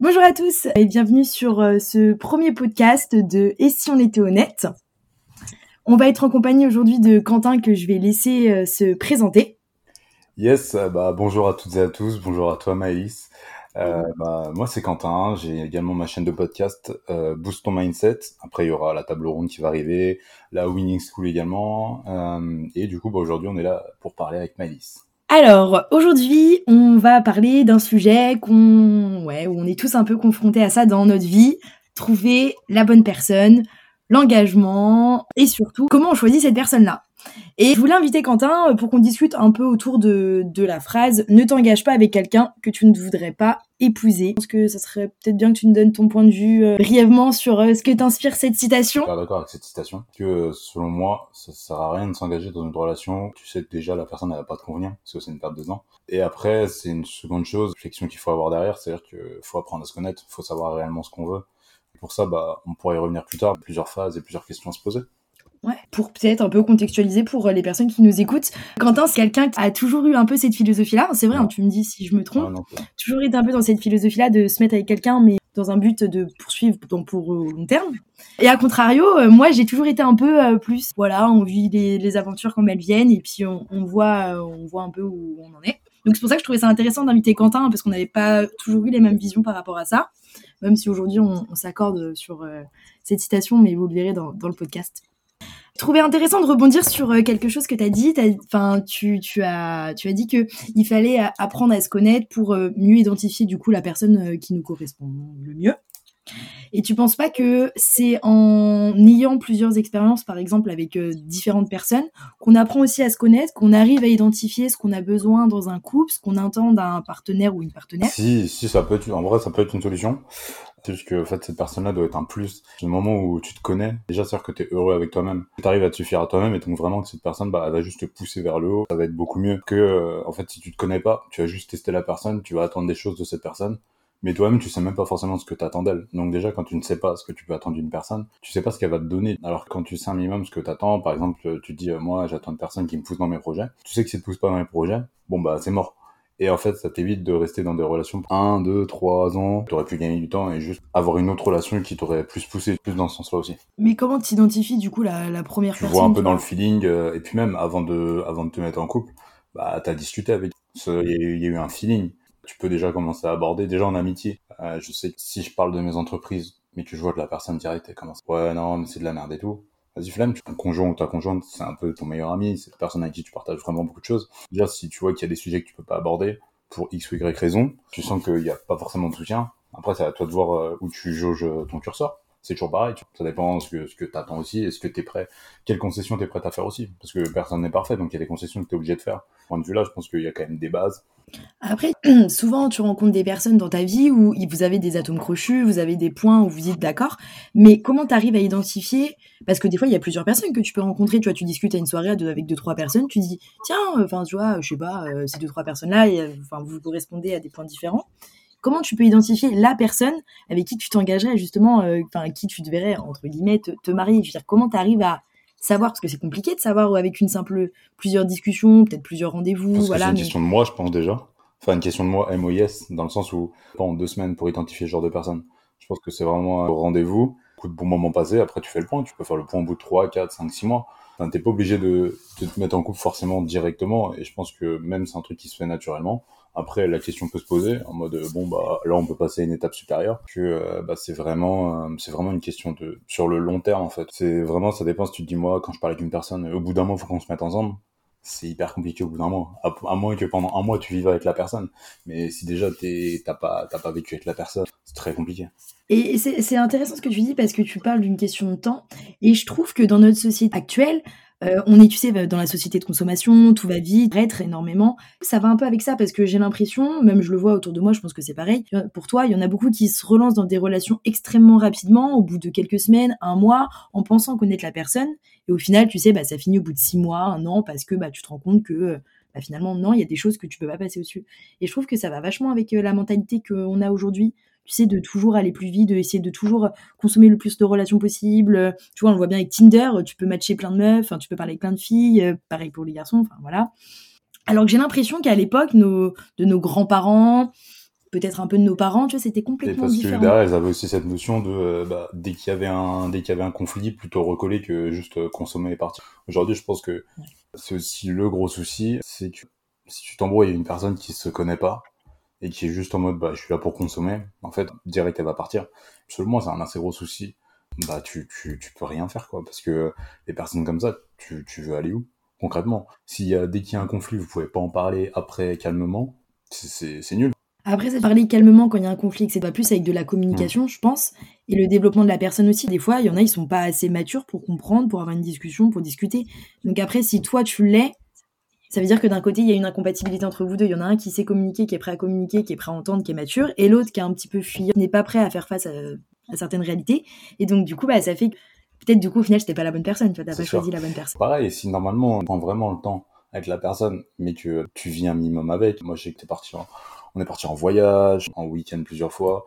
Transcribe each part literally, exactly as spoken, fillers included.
Bonjour à tous et bienvenue sur ce premier podcast de « Et si on était honnête ?» On va être en compagnie aujourd'hui de Quentin que je vais laisser se présenter. Yes, bah, bonjour à toutes et à tous, bonjour à toi Maïs. Euh, bah, moi c'est Quentin, j'ai également ma chaîne de podcast euh, Boost ton mindset. Après il y aura la table ronde qui va arriver, la Winning School également. Euh, et du coup bah, aujourd'hui on est là pour parler avec Maïs. Alors, aujourd'hui, on va parler d'un sujet qu'on, ouais, où on est tous un peu confrontés à ça dans notre vie. Trouver la bonne personne, l'engagement et surtout, comment on choisit cette personne-là. Et je voulais inviter Quentin pour qu'on discute un peu autour de, de la phrase « Ne t'engage pas avec quelqu'un que tu ne voudrais pas épouser ». Je pense que ça serait peut-être bien que tu nous donnes ton point de vue euh, brièvement sur euh, ce que t'inspire cette citation. Je suis d'accord avec cette citation. Parce que selon moi, ça sert à rien de s'engager dans une relation. Tu sais que déjà, la personne elle va pas te convenir, parce que c'est une perte de temps. Et après, c'est une seconde chose, réflexion qu'il faut avoir derrière, c'est-à-dire qu'il faut apprendre à se connaître, il faut savoir réellement ce qu'on veut. Et pour ça, bah, on pourrait y revenir plus tard, plusieurs phases et plusieurs questions à se poser. Ouais. Pour peut-être un peu contextualiser pour les personnes qui nous écoutent, Quentin c'est quelqu'un qui a toujours eu un peu cette philosophie-là, c'est vrai, hein, tu me dis si je me trompe, ah, non, toujours été un peu dans cette philosophie-là de se mettre avec quelqu'un mais dans un but de poursuivre pour euh, long terme. Et à contrario, euh, moi j'ai toujours été un peu euh, plus, voilà, on vit les, les aventures comme elles viennent et puis on, on, voit, euh, on voit un peu où on en est. Donc c'est pour ça que je trouvais ça intéressant d'inviter Quentin hein, parce qu'on n'avait pas toujours eu les mêmes visions par rapport à ça, même si aujourd'hui on, on s'accorde sur euh, cette citation mais vous le verrez dans, dans le podcast. Je trouvais intéressant de rebondir sur quelque chose que t'as dit. T'as, enfin, tu, tu as, tu as dit que il fallait apprendre à se connaître pour mieux identifier du coup la personne qui nous correspond le mieux. Et tu penses pas que c'est en ayant plusieurs expériences, par exemple avec différentes personnes, qu'on apprend aussi à se connaître, qu'on arrive à identifier ce qu'on a besoin dans un couple, ce qu'on attend d'un partenaire ou une partenaire ? Si, si, ça peut être, en vrai, ça peut être une solution. C'est juste que en fait, cette personne-là doit être un plus. C'est le moment où tu te connais, déjà, c'est-à-dire que tu es heureux avec toi-même. Tu arrives à te suffire à toi-même et donc vraiment que cette personne, bah, elle va juste te pousser vers le haut. Ça va être beaucoup mieux que, euh, en fait, si tu te connais pas, tu vas juste tester la personne, tu vas attendre des choses de cette personne. Mais toi-même, tu sais même pas forcément ce que t'attends d'elle. Donc déjà, quand tu ne sais pas ce que tu peux attendre d'une personne, tu sais pas ce qu'elle va te donner. Alors que quand tu sais un minimum ce que t'attends, par exemple, tu te dis, euh, moi, j'attends une personne qui me pousse dans mes projets. Tu sais que si elle te pousse pas dans mes projets, bon bah, c'est mort. Et en fait, ça t'évite de rester dans des relations un, deux, trois ans. T'aurais pu gagner du temps et juste avoir une autre relation qui t'aurait plus poussé, plus dans ce sens-là aussi. Mais comment t'identifies, du coup, la, la première tu personne? Tu vois un peu dans le feeling, euh, et puis même, avant de, avant de te mettre en couple, bah, t'as discuté avec, il y, y a eu un feeling. Tu peux déjà commencer à aborder, déjà en amitié. Euh, je sais que si je parle de mes entreprises, mais que je vois que la personne directe, elle commence « Ouais, non, mais c'est de la merde et tout. » Vas-y, flemme, ton conjoint ou ta conjointe, c'est un peu ton meilleur ami, c'est la personne avec qui tu partages vraiment beaucoup de choses. Déjà, si tu vois qu'il y a des sujets que tu peux pas aborder, pour X ou Y raison, tu sens qu'il n'y a pas forcément de soutien. Après, c'est à toi de voir où tu jauges ton curseur. C'est toujours pareil, ça dépend de ce que, ce que t'attends aussi, et ce que t'es prêt, quelles concessions t'es prête à faire aussi, parce que personne n'est parfait, donc il y a des concessions que t'es obligé de faire. De point de vue là, je pense qu'il y a quand même des bases. Après, souvent tu rencontres des personnes dans ta vie où vous avez des atomes crochus, vous avez des points où vous dites d'accord, mais comment t'arrives à identifier, parce que des fois il y a plusieurs personnes que tu peux rencontrer, tu vois, tu discutes à une soirée avec deux trois personnes, tu dis tiens, enfin tu vois, je sais pas, euh, ces deux trois personnes là, enfin vous correspondez à des points différents. Comment tu peux identifier la personne avec qui tu t'engagerais justement, enfin euh, qui tu devrais entre guillemets te, te marier? Je veux dire, comment tu arrives à savoir, parce que c'est compliqué de savoir avec une simple plusieurs discussions, peut-être plusieurs rendez-vous. Parce voilà, que c'est une mais... question de moi, je pense déjà. Enfin, une question de moi, M O I S, dans le sens où pas en deux semaines pour identifier ce genre de personne. Je pense que c'est vraiment un rendez-vous, coup de bon moment passé. Après, tu fais le point. Tu peux faire le point au bout de trois, quatre, cinq, six mois. Enfin, t'es pas obligé de, de te mettre en couple forcément directement. Et je pense que même c'est un truc qui se fait naturellement. Après, la question peut se poser en mode bon bah là on peut passer à une étape supérieure. Que euh, bah c'est vraiment euh, c'est vraiment une question de sur le long terme en fait. C'est vraiment ça dépend si tu te dis moi quand je parle avec une personne au bout d'un mois faut qu'on se mette ensemble. C'est hyper compliqué au bout d'un mois. À, à moins que pendant un mois tu vives avec la personne. Mais si déjà t'es t'as pas t'as pas vécu avec la personne, c'est très compliqué. Et c'est c'est intéressant ce que tu dis parce que tu parles d'une question de temps et je trouve que dans notre société actuelle Euh, on est, tu sais, dans la société de consommation, tout va vite, paraître énormément. Ça va un peu avec ça parce que j'ai l'impression, même je le vois autour de moi, je pense que c'est pareil. Pour toi, il y en a beaucoup qui se relancent dans des relations extrêmement rapidement, au bout de quelques semaines, un mois, en pensant connaître la personne. Et au final, tu sais, bah, ça finit au bout de six mois, un an, parce que bah, tu te rends compte que bah, finalement, non, il y a des choses que tu peux pas passer au-dessus. Et je trouve que ça va vachement avec la mentalité qu'on a aujourd'hui. Tu sais, de toujours aller plus vite, d'essayer de toujours consommer le plus de relations possible. Tu vois, on le voit bien avec Tinder, tu peux matcher plein de meufs, tu peux parler avec plein de filles, pareil pour les garçons, enfin voilà. Alors que j'ai l'impression qu'à l'époque, nos, de nos grands-parents, peut-être un peu de nos parents, tu vois, c'était complètement différent. Et parce que derrière, ils avaient aussi cette notion de, euh, bah, dès qu'il y avait un, dès qu'il y avait un conflit, plutôt recoller que juste euh, consommer et partir. Aujourd'hui, je pense que ouais. c'est aussi le gros souci, c'est que si tu t'embrouilles avec une personne qui se connaît pas et qui est juste en mode, bah, je suis là pour consommer, en fait, direct, elle va partir. Absolument, c'est un assez gros souci. Bah, tu, tu, tu peux rien faire, quoi, parce que les personnes comme ça, tu, tu veux aller où, concrètement? Si euh, dès qu'il y a un conflit, vous pouvez pas en parler après calmement, c'est, c'est, c'est nul. Après, c'est de parler calmement quand il y a un conflit, c'est pas plus avec de la communication, je pense, et le développement de la personne aussi. Des fois, il y en a, ils sont pas assez matures pour comprendre, pour avoir une discussion, pour discuter. Donc après, si toi, tu l'es, ça veut dire que d'un côté, il y a une incompatibilité entre vous deux. Il y en a un qui sait communiquer, qui est prêt à communiquer, qui est prêt à entendre, qui est mature, et l'autre qui est un petit peu fuyant, n'est pas prêt à faire face à, à certaines réalités. Et donc, du coup, bah, ça fait que peut-être, du coup, au final, c'était pas la bonne personne, tu vois, t'as pas choisi la bonne personne. Pareil, si normalement, on prend vraiment le temps avec la personne, mais que tu vis un minimum avec, moi, je sais que t'es parti en... On est parti en voyage, en week-end plusieurs fois.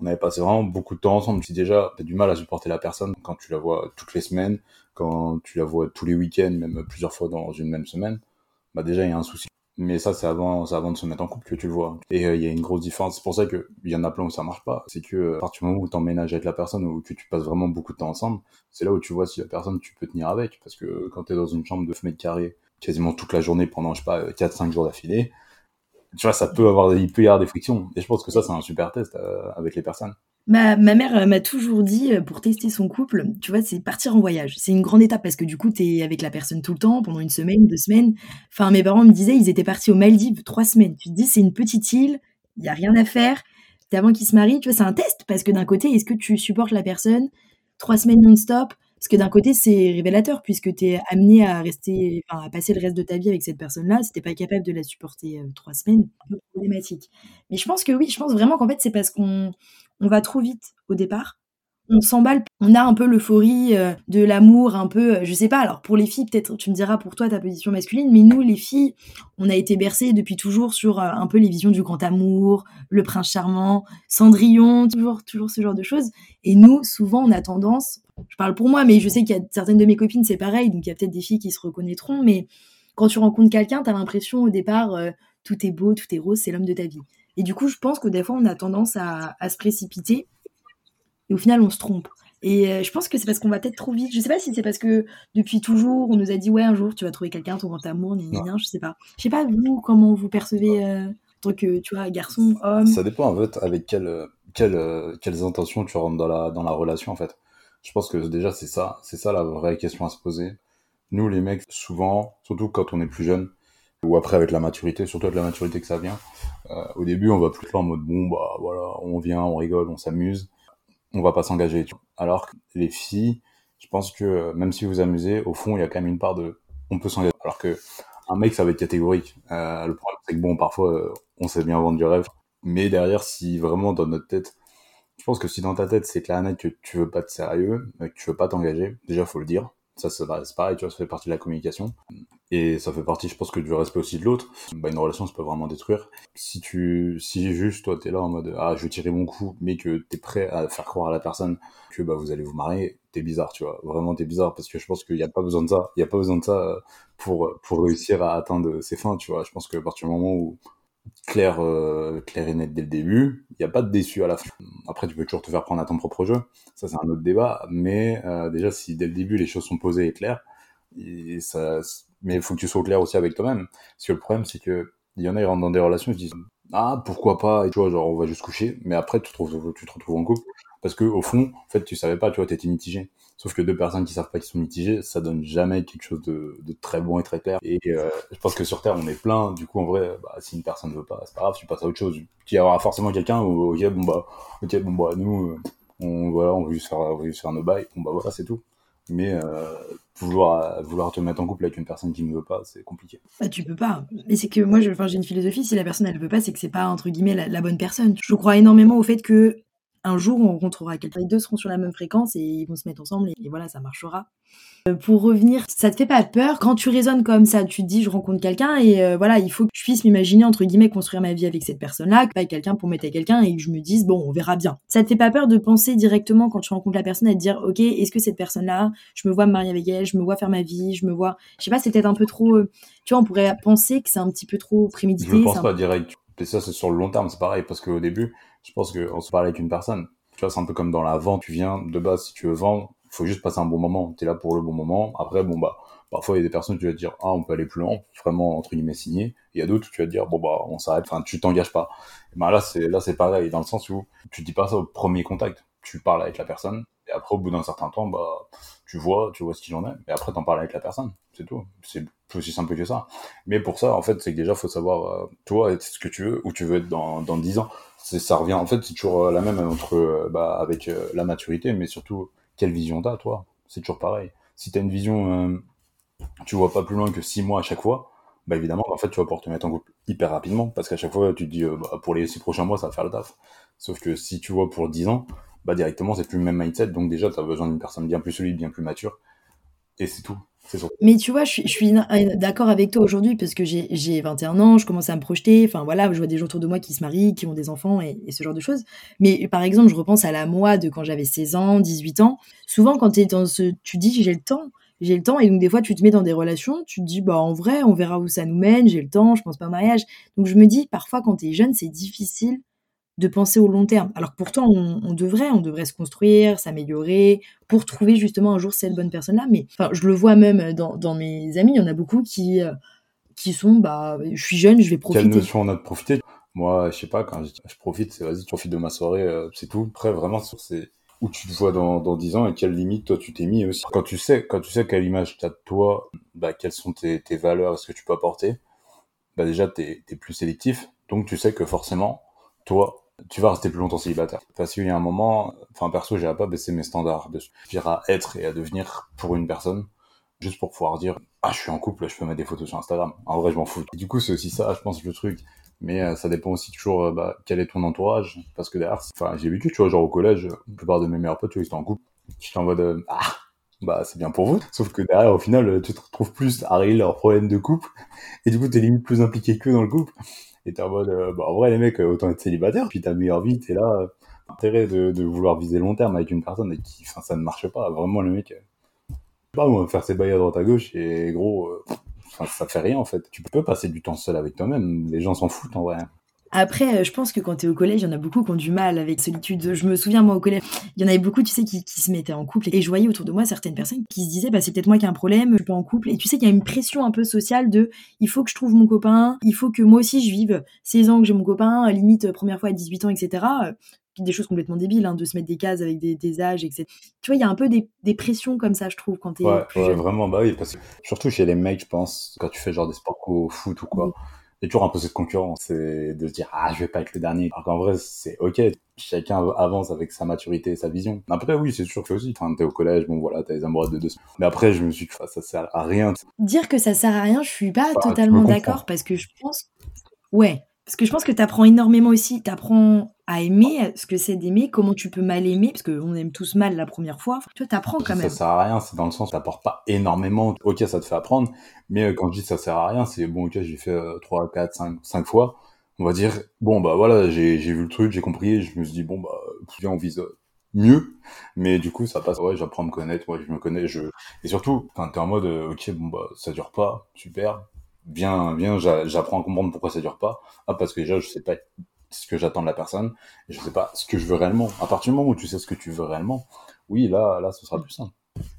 On avait passé vraiment beaucoup de temps ensemble. Si déjà, t'as du mal à supporter la personne quand tu la vois toutes les semaines, quand tu la vois tous les week-ends, même plusieurs fois dans une même semaine, bah déjà, il y a un souci. Mais ça, c'est avant, c'est avant de se mettre en couple que tu le vois. Et il euh, y a une grosse différence. C'est pour ça qu'il y en a plein où ça marche pas. C'est que, à partir du moment où t'emménages avec la personne ou que tu passes vraiment beaucoup de temps ensemble, c'est là où tu vois si la personne, tu peux tenir avec. Parce que quand t'es dans une chambre de neuf mètres carrés, quasiment toute la journée pendant, je sais pas, quatre cinq jours d'affilée, tu vois, ça peut avoir, il peut y avoir des frictions. Et je pense que ça, c'est un super test euh, avec les personnes. Ma, ma mère m'a toujours dit, pour tester son couple, tu vois, c'est partir en voyage. C'est une grande étape parce que du coup, t'es avec la personne tout le temps, pendant une semaine, deux semaines. Enfin, mes parents me disaient, ils étaient partis aux Maldives trois semaines. Tu te dis, c'est une petite île, il n'y a rien à faire. T'es avant qu'ils se marient, tu vois, c'est un test parce que d'un côté, est-ce que tu supportes la personne trois semaines non-stop? Parce que d'un côté, c'est révélateur, puisque tu es amené à rester, enfin, à passer le reste de ta vie avec cette personne-là. Si tu n'es pas capable de la supporter euh, trois semaines, c'est un peu problématique. Mais je pense que oui, je pense vraiment qu'en fait, c'est parce qu'on on va trop vite au départ. On s'emballe, on a un peu l'euphorie euh, de l'amour, un peu, je sais pas, alors pour les filles, peut-être tu me diras pour toi ta position masculine, mais nous, les filles, on a été bercées depuis toujours sur euh, un peu les visions du grand amour, le prince charmant, Cendrillon, toujours, toujours ce genre de choses. Et nous, souvent, on a tendance... Je parle pour moi, mais je sais qu'il y a certaines de mes copines, c'est pareil, donc il y a peut-être des filles qui se reconnaîtront, mais quand tu rencontres quelqu'un, t'as l'impression au départ, euh, tout est beau, tout est rose, c'est l'homme de ta vie. Et du coup, je pense que des fois, on a tendance à, à se précipiter, et au final, on se trompe. Et euh, je pense que c'est parce qu'on va peut-être trop vite. Je sais pas si c'est parce que depuis toujours, on nous a dit, ouais, un jour, tu vas trouver quelqu'un, ton grand amour, ni rien, je sais pas. Je sais pas, vous, comment vous percevez euh, en tant que, tu vois, garçon, homme. Ça dépend, en fait, avec quelle, quelle, euh, quelles intentions tu rentres dans la, dans la relation, en fait. Je pense que déjà, c'est ça. C'est ça la vraie question à se poser. Nous, les mecs, souvent, surtout quand on est plus jeune, ou après avec la maturité, surtout avec la maturité que ça vient, euh, au début, on va plus en mode, bon, bah voilà, on vient, on rigole, on s'amuse, on va pas s'engager. Tu vois. Alors que les filles, je pense que même si vous vous amusez, au fond, il y a quand même une part de, on peut s'engager. Alors que un mec, ça va être catégorique. Euh, le problème, c'est que bon, parfois, euh, on sait bien vendre du rêve. Mais derrière, si vraiment dans notre tête, je pense que si dans ta tête, c'est clair et net que tu veux pas de sérieux, que tu veux pas t'engager, déjà, faut le dire. Ça, ça c'est pareil, tu vois, ça fait partie de la communication. Et ça fait partie, je pense, que du respect aussi de l'autre. Bah, une relation, ça peut vraiment détruire. Si tu, si juste, toi, t'es là en mode, ah, je vais tirer mon coup, mais que t'es prêt à faire croire à la personne que, bah, vous allez vous marier, t'es bizarre, tu vois. Vraiment, t'es bizarre, parce que je pense qu'il y a pas besoin de ça. Il y a pas besoin de ça pour, pour réussir à atteindre ses fins, tu vois. Je pense qu'à partir du moment où, Claire, euh, claire et nette dès le début, il n'y a pas de déçu à la fin. Après, tu peux toujours te faire prendre à ton propre jeu, ça c'est un autre débat, mais euh, déjà si dès le début les choses sont posées et claires, et ça... mais il faut que tu sois clair aussi avec toi-même, parce que le problème c'est que il y en a qui rentrent dans des relations et se disent « Ah, pourquoi pas ?» et tu vois, genre on va juste coucher, mais après tu te retrouves, tu te retrouves en couple, parce qu'au fond, en fait tu savais pas, tu vois, t'étais mitigé. Sauf que deux personnes qui savent pas qu'ils sont mitigées, ça donne jamais quelque chose de, de très bon et très clair. Et euh, je pense que sur Terre, on est plein. Du coup, en vrai, bah, si une personne ne veut pas, c'est pas grave, tu passes à autre chose. Il y aura forcément quelqu'un où, ok, bon bah, ok, bon bah, nous, on voilà, on veut juste faire, on veut juste faire nos bails. Bon bah voilà, c'est tout. Mais euh, vouloir vouloir te mettre en couple avec une personne qui ne veut pas, c'est compliqué. Bah tu peux pas. Mais c'est que moi, je, enfin, j'ai une philosophie. Si la personne elle veut pas, c'est que c'est pas entre guillemets la, la bonne personne. Je crois énormément au fait que un jour, on rencontrera quelqu'un, les deux seront sur la même fréquence et ils vont se mettre ensemble et voilà, ça marchera. Euh, pour revenir, ça te fait pas peur quand tu raisonnes comme ça, tu te dis je rencontre quelqu'un et euh, voilà, il faut que je puisse m'imaginer entre guillemets construire ma vie avec cette personne-là, pas quelqu'un pour mettre à quelqu'un et que je me dise bon, on verra bien. Ça te fait pas peur de penser directement quand tu rencontres la personne à te dire ok, est-ce que cette personne-là, je me vois me marier avec elle, je me vois faire ma vie, je me vois, je sais pas, c'est peut-être un peu trop, euh... tu vois, on pourrait penser que c'est un petit peu trop prémédité. Je pense pas peu... direct. Et ça, c'est sur le long terme, c'est pareil, parce qu'au début, je pense qu'on se parle avec une personne. Tu vois, c'est un peu comme dans la vente, tu viens de base, si tu veux vendre, il faut juste passer un bon moment, tu es là pour le bon moment. Après, bon, bah, parfois, il y a des personnes, tu vas te dire, ah, on peut aller plus loin, vraiment, entre guillemets, signer. Et il y a d'autres, tu vas te dire, bon, bah, on s'arrête, enfin, tu t'engages pas. Et ben, là, c'est, là, c'est pareil, dans le sens où tu dis pas ça au premier contact. Tu parles avec la personne, et après, au bout d'un certain temps, bah, tu vois, tu vois ce qu'il en est, et après, t'en parles avec la personne. C'est tout. C'est aussi simple que ça. Mais pour ça, en fait, c'est que déjà, faut savoir, euh, toi, ce que tu veux, où tu veux être dans, dans dix ans. C'est, ça revient, en fait, c'est toujours la même entre, euh, bah, avec euh, la maturité, mais surtout, quelle vision t'as, toi? C'est toujours pareil. Si t'as une vision, euh, tu vois pas plus loin que six mois à chaque fois, bah, évidemment, en fait, tu vas pouvoir te mettre en couple hyper rapidement, parce qu'à chaque fois, tu te dis, euh, bah, pour les six prochains mois, ça va faire le taf. Sauf que si tu vois pour dix ans, bah, directement, c'est plus le même mindset. Donc, déjà, t'as besoin d'une personne bien plus solide, bien plus mature. Et c'est tout. C'est tout. Mais tu vois, je suis, je suis d'accord avec toi aujourd'hui parce que j'ai, j'ai vingt et un ans, je commence à me projeter. Enfin, voilà, je vois des gens autour de moi qui se marient, qui ont des enfants et, et ce genre de choses. Mais par exemple, je repense à la moi de quand j'avais seize ans, dix-huit ans. Souvent, quand t'es dans ce, tu dis, j'ai le temps. J'ai le temps. Et donc, des fois, tu te mets dans des relations, tu te dis, bah, en vrai, on verra où ça nous mène. J'ai le temps, je pense pas au mariage. Donc, je me dis, parfois, quand t'es jeune, c'est difficile de penser au long terme. Alors que pourtant, on, on devrait, on devrait se construire, s'améliorer, pour trouver justement un jour cette bonne personne-là. Mais enfin, je le vois même dans, dans mes amis, il y en a beaucoup qui, qui sont, bah, je suis jeune, je vais profiter. Quelle notion on a de profiter? Moi, je sais pas, quand je, je profite, c'est vas-y, je profite de ma soirée, euh, c'est tout. Après, vraiment, c'est où tu te vois dans, dans dix ans et quelle limite, toi, tu t'es mis aussi. Quand tu sais, quand tu sais quelle image t'as de toi, bah, quelles sont tes, tes valeurs, ce que tu peux apporter, bah, déjà, t'es, t'es plus sélectif. Donc, tu sais que forcément, toi, tu vas rester plus longtemps célibataire. Parce qu'il y a un moment, enfin perso, j'irai pas baisser mes standards dessus. J'aspire à être et à devenir pour une personne, juste pour pouvoir dire, ah, je suis en couple, je peux mettre des photos sur Instagram. En vrai, je m'en fous. Et du coup, c'est aussi ça, je pense, le truc. Mais euh, ça dépend aussi toujours, euh, bah, quel est ton entourage. Parce que derrière, enfin, j'ai vécu, tu vois, genre au collège, la plupart de mes meilleurs potes, tu vois, ils étaient en couple. J'étais en mode, euh, ah, bah, c'est bien pour vous. Sauf que derrière, au final, tu te retrouves plus à régler leurs problèmes de couple. Et du coup, t'es limite plus impliqué qu'eux dans le couple. Et t'es en mode, euh, bah, en vrai, les mecs, autant être célibataire, puis ta meilleure vie, t'es là, euh, intérêt de, de vouloir viser long terme avec une personne avec qui, enfin, ça ne marche pas. Vraiment, le mec, euh, bah, on va faire ses bails à droite à gauche, et gros, euh, ça fait rien, en fait. Tu peux passer du temps seul avec toi-même, les gens s'en foutent, en vrai. Après, je pense que quand t'es au collège, il y en a beaucoup qui ont du mal avec solitude. Je me souviens, moi, au collège, il y en avait beaucoup, tu sais, qui, qui se mettaient en couple. Et je voyais autour de moi certaines personnes qui se disaient, bah, c'est peut-être moi qui ai un problème, je suis pas en couple. Et tu sais qu'il y a une pression un peu sociale de, il faut que je trouve mon copain, il faut que moi aussi je vive seize ans que j'ai mon copain, limite première fois à dix-huit ans, et cetera. Des choses complètement débiles, hein, de se mettre des cases avec des, des âges, et cetera. Tu vois, il y a un peu des, des pressions comme ça, je trouve, quand t'es ouais, plus ouais, jeune. Vraiment, bah oui, parce que surtout chez les mecs, je pense, quand tu fais genre des sports co foot ou quoi. Mmh. Il y a toujours un peu cette concurrence, c'est de se dire « Ah, je vais pas être le dernier ». Alors qu'en vrai, c'est ok, chacun avance avec sa maturité et sa vision. Après, oui, c'est sûr que aussi, enfin, t'es au collège, bon voilà, t'as les amoureuses de deux semaines. Mais après, je me suis dit ah, « Ça sert à rien ». Dire que ça sert à rien, je suis pas ah, totalement d'accord, parce que je pense... Ouais, parce que je pense que t'apprends énormément aussi, t'apprends à aimer, ce que c'est d'aimer, comment tu peux mal aimer, parce qu'on aime tous mal la première fois. Tu vois, t'apprends quand même. Ça sert à rien, c'est dans le sens, t'apportes pas énormément. Ok, ça te fait apprendre, mais quand je dis ça sert à rien, c'est bon, ok, j'ai fait trois, quatre, cinq fois. On va dire, bon, bah voilà, j'ai, j'ai vu le truc, j'ai compris, et je me suis dit, bon, bah, viens, on vise mieux. Mais du coup, ça passe, ouais, j'apprends à me connaître, ouais, je me connais, je. Et surtout, quand t'es en mode, ok, bon, bah, ça dure pas, super, bien, bien, j'apprends à comprendre pourquoi ça dure pas. Ah, parce que déjà, je sais pas ce que j'attends de la personne, et je sais pas ce que je veux réellement. À partir du moment où tu sais ce que tu veux réellement, oui, là, là, ce sera plus simple.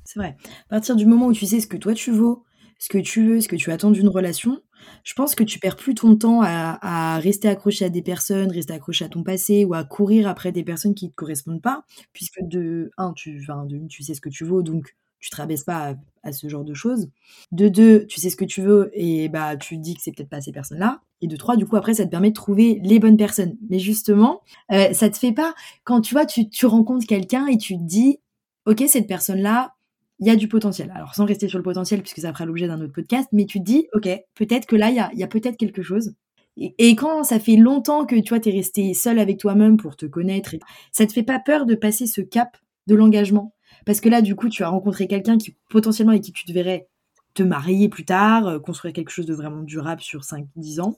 C'est vrai. À partir du moment où tu sais ce que toi tu veux, ce que tu veux, ce que tu attends d'une relation, je pense que tu perds plus ton temps à, à rester accroché à des personnes, rester accroché à ton passé, ou à courir après des personnes qui te correspondent pas, puisque de un, tu, enfin, de une, tu sais ce que tu veux, donc tu te rabaisse pas à, à ce genre de choses. De deux, tu sais ce que tu veux et bah tu dis que c'est peut-être pas ces personnes-là. Et de trois, du coup, après, ça te permet de trouver les bonnes personnes. Mais justement, euh, ça te fait pas... Quand tu vois, tu, tu rencontres quelqu'un et tu te dis « Ok, cette personne-là, il y a du potentiel. » Alors, sans rester sur le potentiel, puisque ça fera l'objet d'un autre podcast, mais tu te dis « Ok, peut-être que là, il y a, y a peut-être quelque chose. » Et quand ça fait longtemps que tu vois, t'es resté seul avec toi-même pour te connaître, ça te fait pas peur de passer ce cap de l'engagement. Parce que là, du coup, tu as rencontré quelqu'un qui, potentiellement, avec qui tu te verrais te marier plus tard, euh, construire quelque chose de vraiment durable sur cinq dix ans.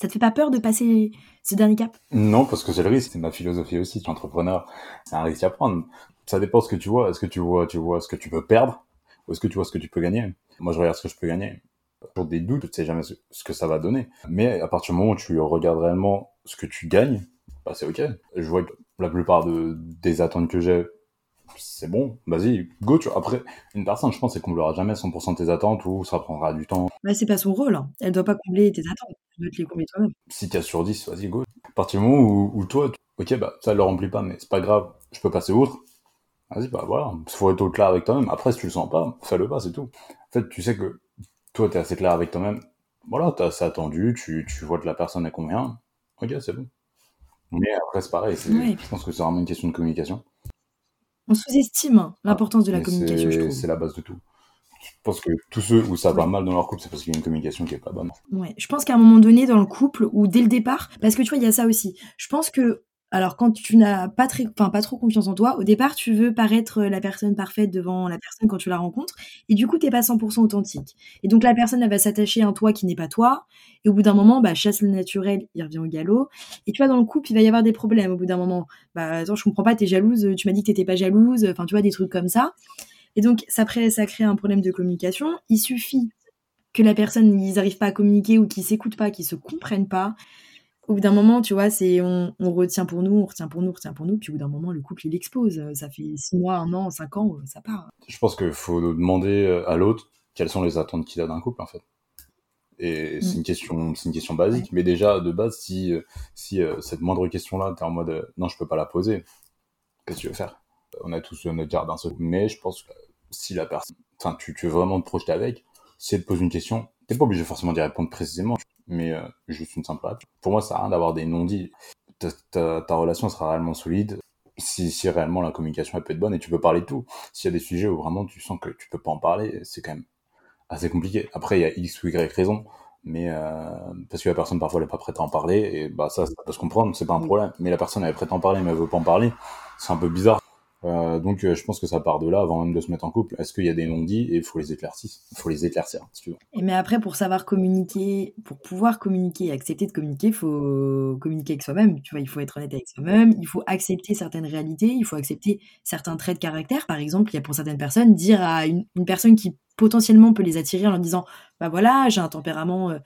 Ça te fait pas peur de passer ce dernier cap? Non, parce que c'est le risque. C'est ma philosophie aussi. Je suis entrepreneur. C'est un risque à prendre. Ça dépend ce que tu vois. Est-ce que tu vois, tu vois ce que tu peux perdre? Ou est-ce que tu vois ce que tu peux gagner? Moi, je regarde ce que je peux gagner. toujours des doutes, tu ne sais jamais ce, ce que ça va donner. Mais à partir du moment où tu regardes réellement ce que tu gagnes, bah c'est ok. Je vois que la plupart de, des attentes que j'ai, c'est bon, vas-y, go. Tu vois. Après, une personne, je pense, elle ne comblera jamais cent pour cent de tes attentes ou ça prendra du temps. Mais c'est pas son rôle, hein. Elle ne doit pas combler tes attentes, tu dois te les combler toi-même. Si tu as sur dix, vas-y, go. À partir du moment où, où toi, ok, bah ça ne le remplit pas, mais c'est pas grave, je peux passer outre. Vas-y, bah voilà, il faut être au clair avec toi-même. Après, si tu le sens pas, fais-le pas, c'est tout. En fait, tu sais que toi, t'es assez clair avec toi-même. Voilà, t'as assez attendu, tu, tu vois de la personne à combien. Ok, c'est bon. Mais après, c'est pareil. C'est, oui. Je pense que c'est vraiment une question de communication. On sous-estime l'importance ah, de la communication, c'est, je trouve. C'est la base de tout. Je pense que tous ceux où ça va mal dans leur couple, c'est parce qu'il y a une communication qui n'est pas bonne. Ouais, je pense qu'à un moment donné, dans le couple, ou dès le départ, parce que tu vois, il y a ça aussi. Je pense que alors, quand tu n'as pas, très, enfin, pas trop confiance en toi, au départ, tu veux paraître la personne parfaite devant la personne quand tu la rencontres, et du coup, t'es pas cent pour cent authentique. Et donc, la personne, elle va s'attacher à un toi qui n'est pas toi, et au bout d'un moment, bah, chasse le naturel, il revient au galop. Et tu vois, dans le couple, il va y avoir des problèmes au bout d'un moment. Bah, attends, je comprends pas, t'es jalouse, tu m'as dit que t'étais pas jalouse, enfin, tu vois, des trucs comme ça. Et donc, ça, ça crée un problème de communication. Il suffit que la personne, ils n'arrivent pas à communiquer ou qu'ils s'écoutent pas, qu'ils se comprennent pas. Au bout d'un moment, tu vois, c'est on, on retient pour nous, on retient pour nous, on retient pour nous, puis au bout d'un moment, le couple, il explose. Ça fait six mois, un an, cinq ans, ça part. Je pense qu'il faut demander à l'autre quelles sont les attentes qu'il a d'un couple, en fait. Et mmh. c'est, une question, c'est une question basique, ouais. Mais déjà, de base, si, si euh, cette moindre question-là, t'es en mode euh, « non, je peux pas la poser », qu'est-ce que tu veux faire ? On a tous notre jardin secret. Mais je pense que si la personne, enfin, tu, tu veux vraiment te projeter avec, si elle te pose une question, t'es pas obligé forcément d'y répondre précisément. Mais euh, juste une simple app. Pour moi, ça n'a rien d'avoir des non-dits. Ta, ta, ta relation sera réellement solide si, si réellement la communication elle peut être bonne et tu peux parler de tout. S'il y a des sujets où vraiment tu sens que tu ne peux pas en parler, c'est quand même assez compliqué. Après, il y a X ou Y raison, mais euh, parce que la personne parfois elle n'est pas prête à en parler, et bah, ça, ça peut se comprendre, c'est pas un problème. Mais la personne elle est prête à en parler, mais elle ne veut pas en parler, c'est un peu bizarre. Euh, donc euh, je pense que ça part de là avant même de se mettre en couple. Est-ce qu'il y a des non-dits et il faut les éclaircir, il faut les éclaircir. Excuse-moi. Et mais après pour savoir communiquer, pour pouvoir communiquer et accepter de communiquer, il faut communiquer avec soi-même. Tu vois, il faut être honnête avec soi-même, il faut accepter certaines réalités, il faut accepter certains traits de caractère. Par exemple, il y a pour certaines personnes dire à une, une personne qui potentiellement peut les attirer en leur disant bah voilà, j'ai un tempérament euh,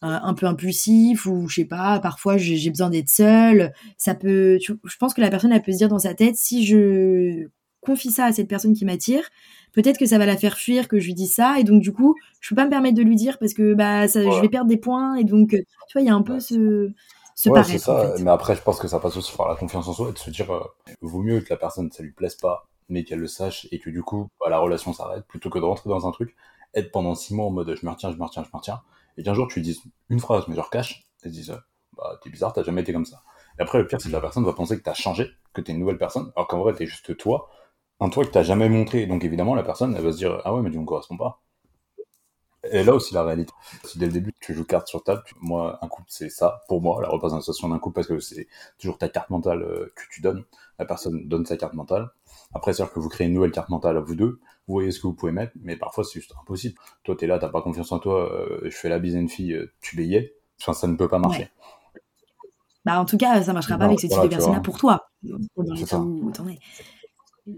Un, un peu impulsif, ou je sais pas, parfois j'ai, j'ai besoin d'être seule. Ça peut, tu, je pense que la personne elle peut se dire dans sa tête, si je confie ça à cette personne qui m'attire, peut-être que ça va la faire fuir que je lui dise ça, et donc du coup je peux pas me permettre de lui dire parce que bah ça, ouais. je vais perdre des points, et donc tu vois il y a un peu ce, ce ouais, paraître. C'est ça. En fait. Mais après je pense que ça passe aussi par la confiance en soi, et de se dire euh, vaut mieux que la personne ça lui plaise pas, mais qu'elle le sache et que du coup bah, la relation s'arrête plutôt que de rentrer dans un truc, être pendant six mois en mode je me retiens, je me retiens, je me retiens. Et qu'un jour, tu lui dises une phrase, mais genre cache, et tu dises, bah, t'es bizarre, t'as jamais été comme ça. Et après, le pire, c'est que la personne va penser que t'as changé, que t'es une nouvelle personne, alors qu'en vrai, t'es juste toi, un toi que t'as jamais montré. Donc évidemment, la personne, elle va se dire, ah ouais, mais tu me corresponds pas. Et là aussi, la réalité. Si dès le début, tu joues carte sur table, tu... moi, un couple, c'est ça, pour moi, la représentation d'un couple, parce que c'est toujours ta carte mentale que tu donnes. La personne donne sa carte mentale. Après, c'est-à-dire que vous créez une nouvelle carte mentale à vous deux, vous voyez ce que vous pouvez mettre, mais parfois c'est juste impossible. Toi, t'es là, t'as pas confiance en toi, euh, je fais la bise à une fille, euh, tu bégayes, enfin, ça ne peut pas marcher. Ouais. Bah, en tout cas, ça marchera non, pas avec ce type de personne-là pour toi. C'est, ça. Où t'en es.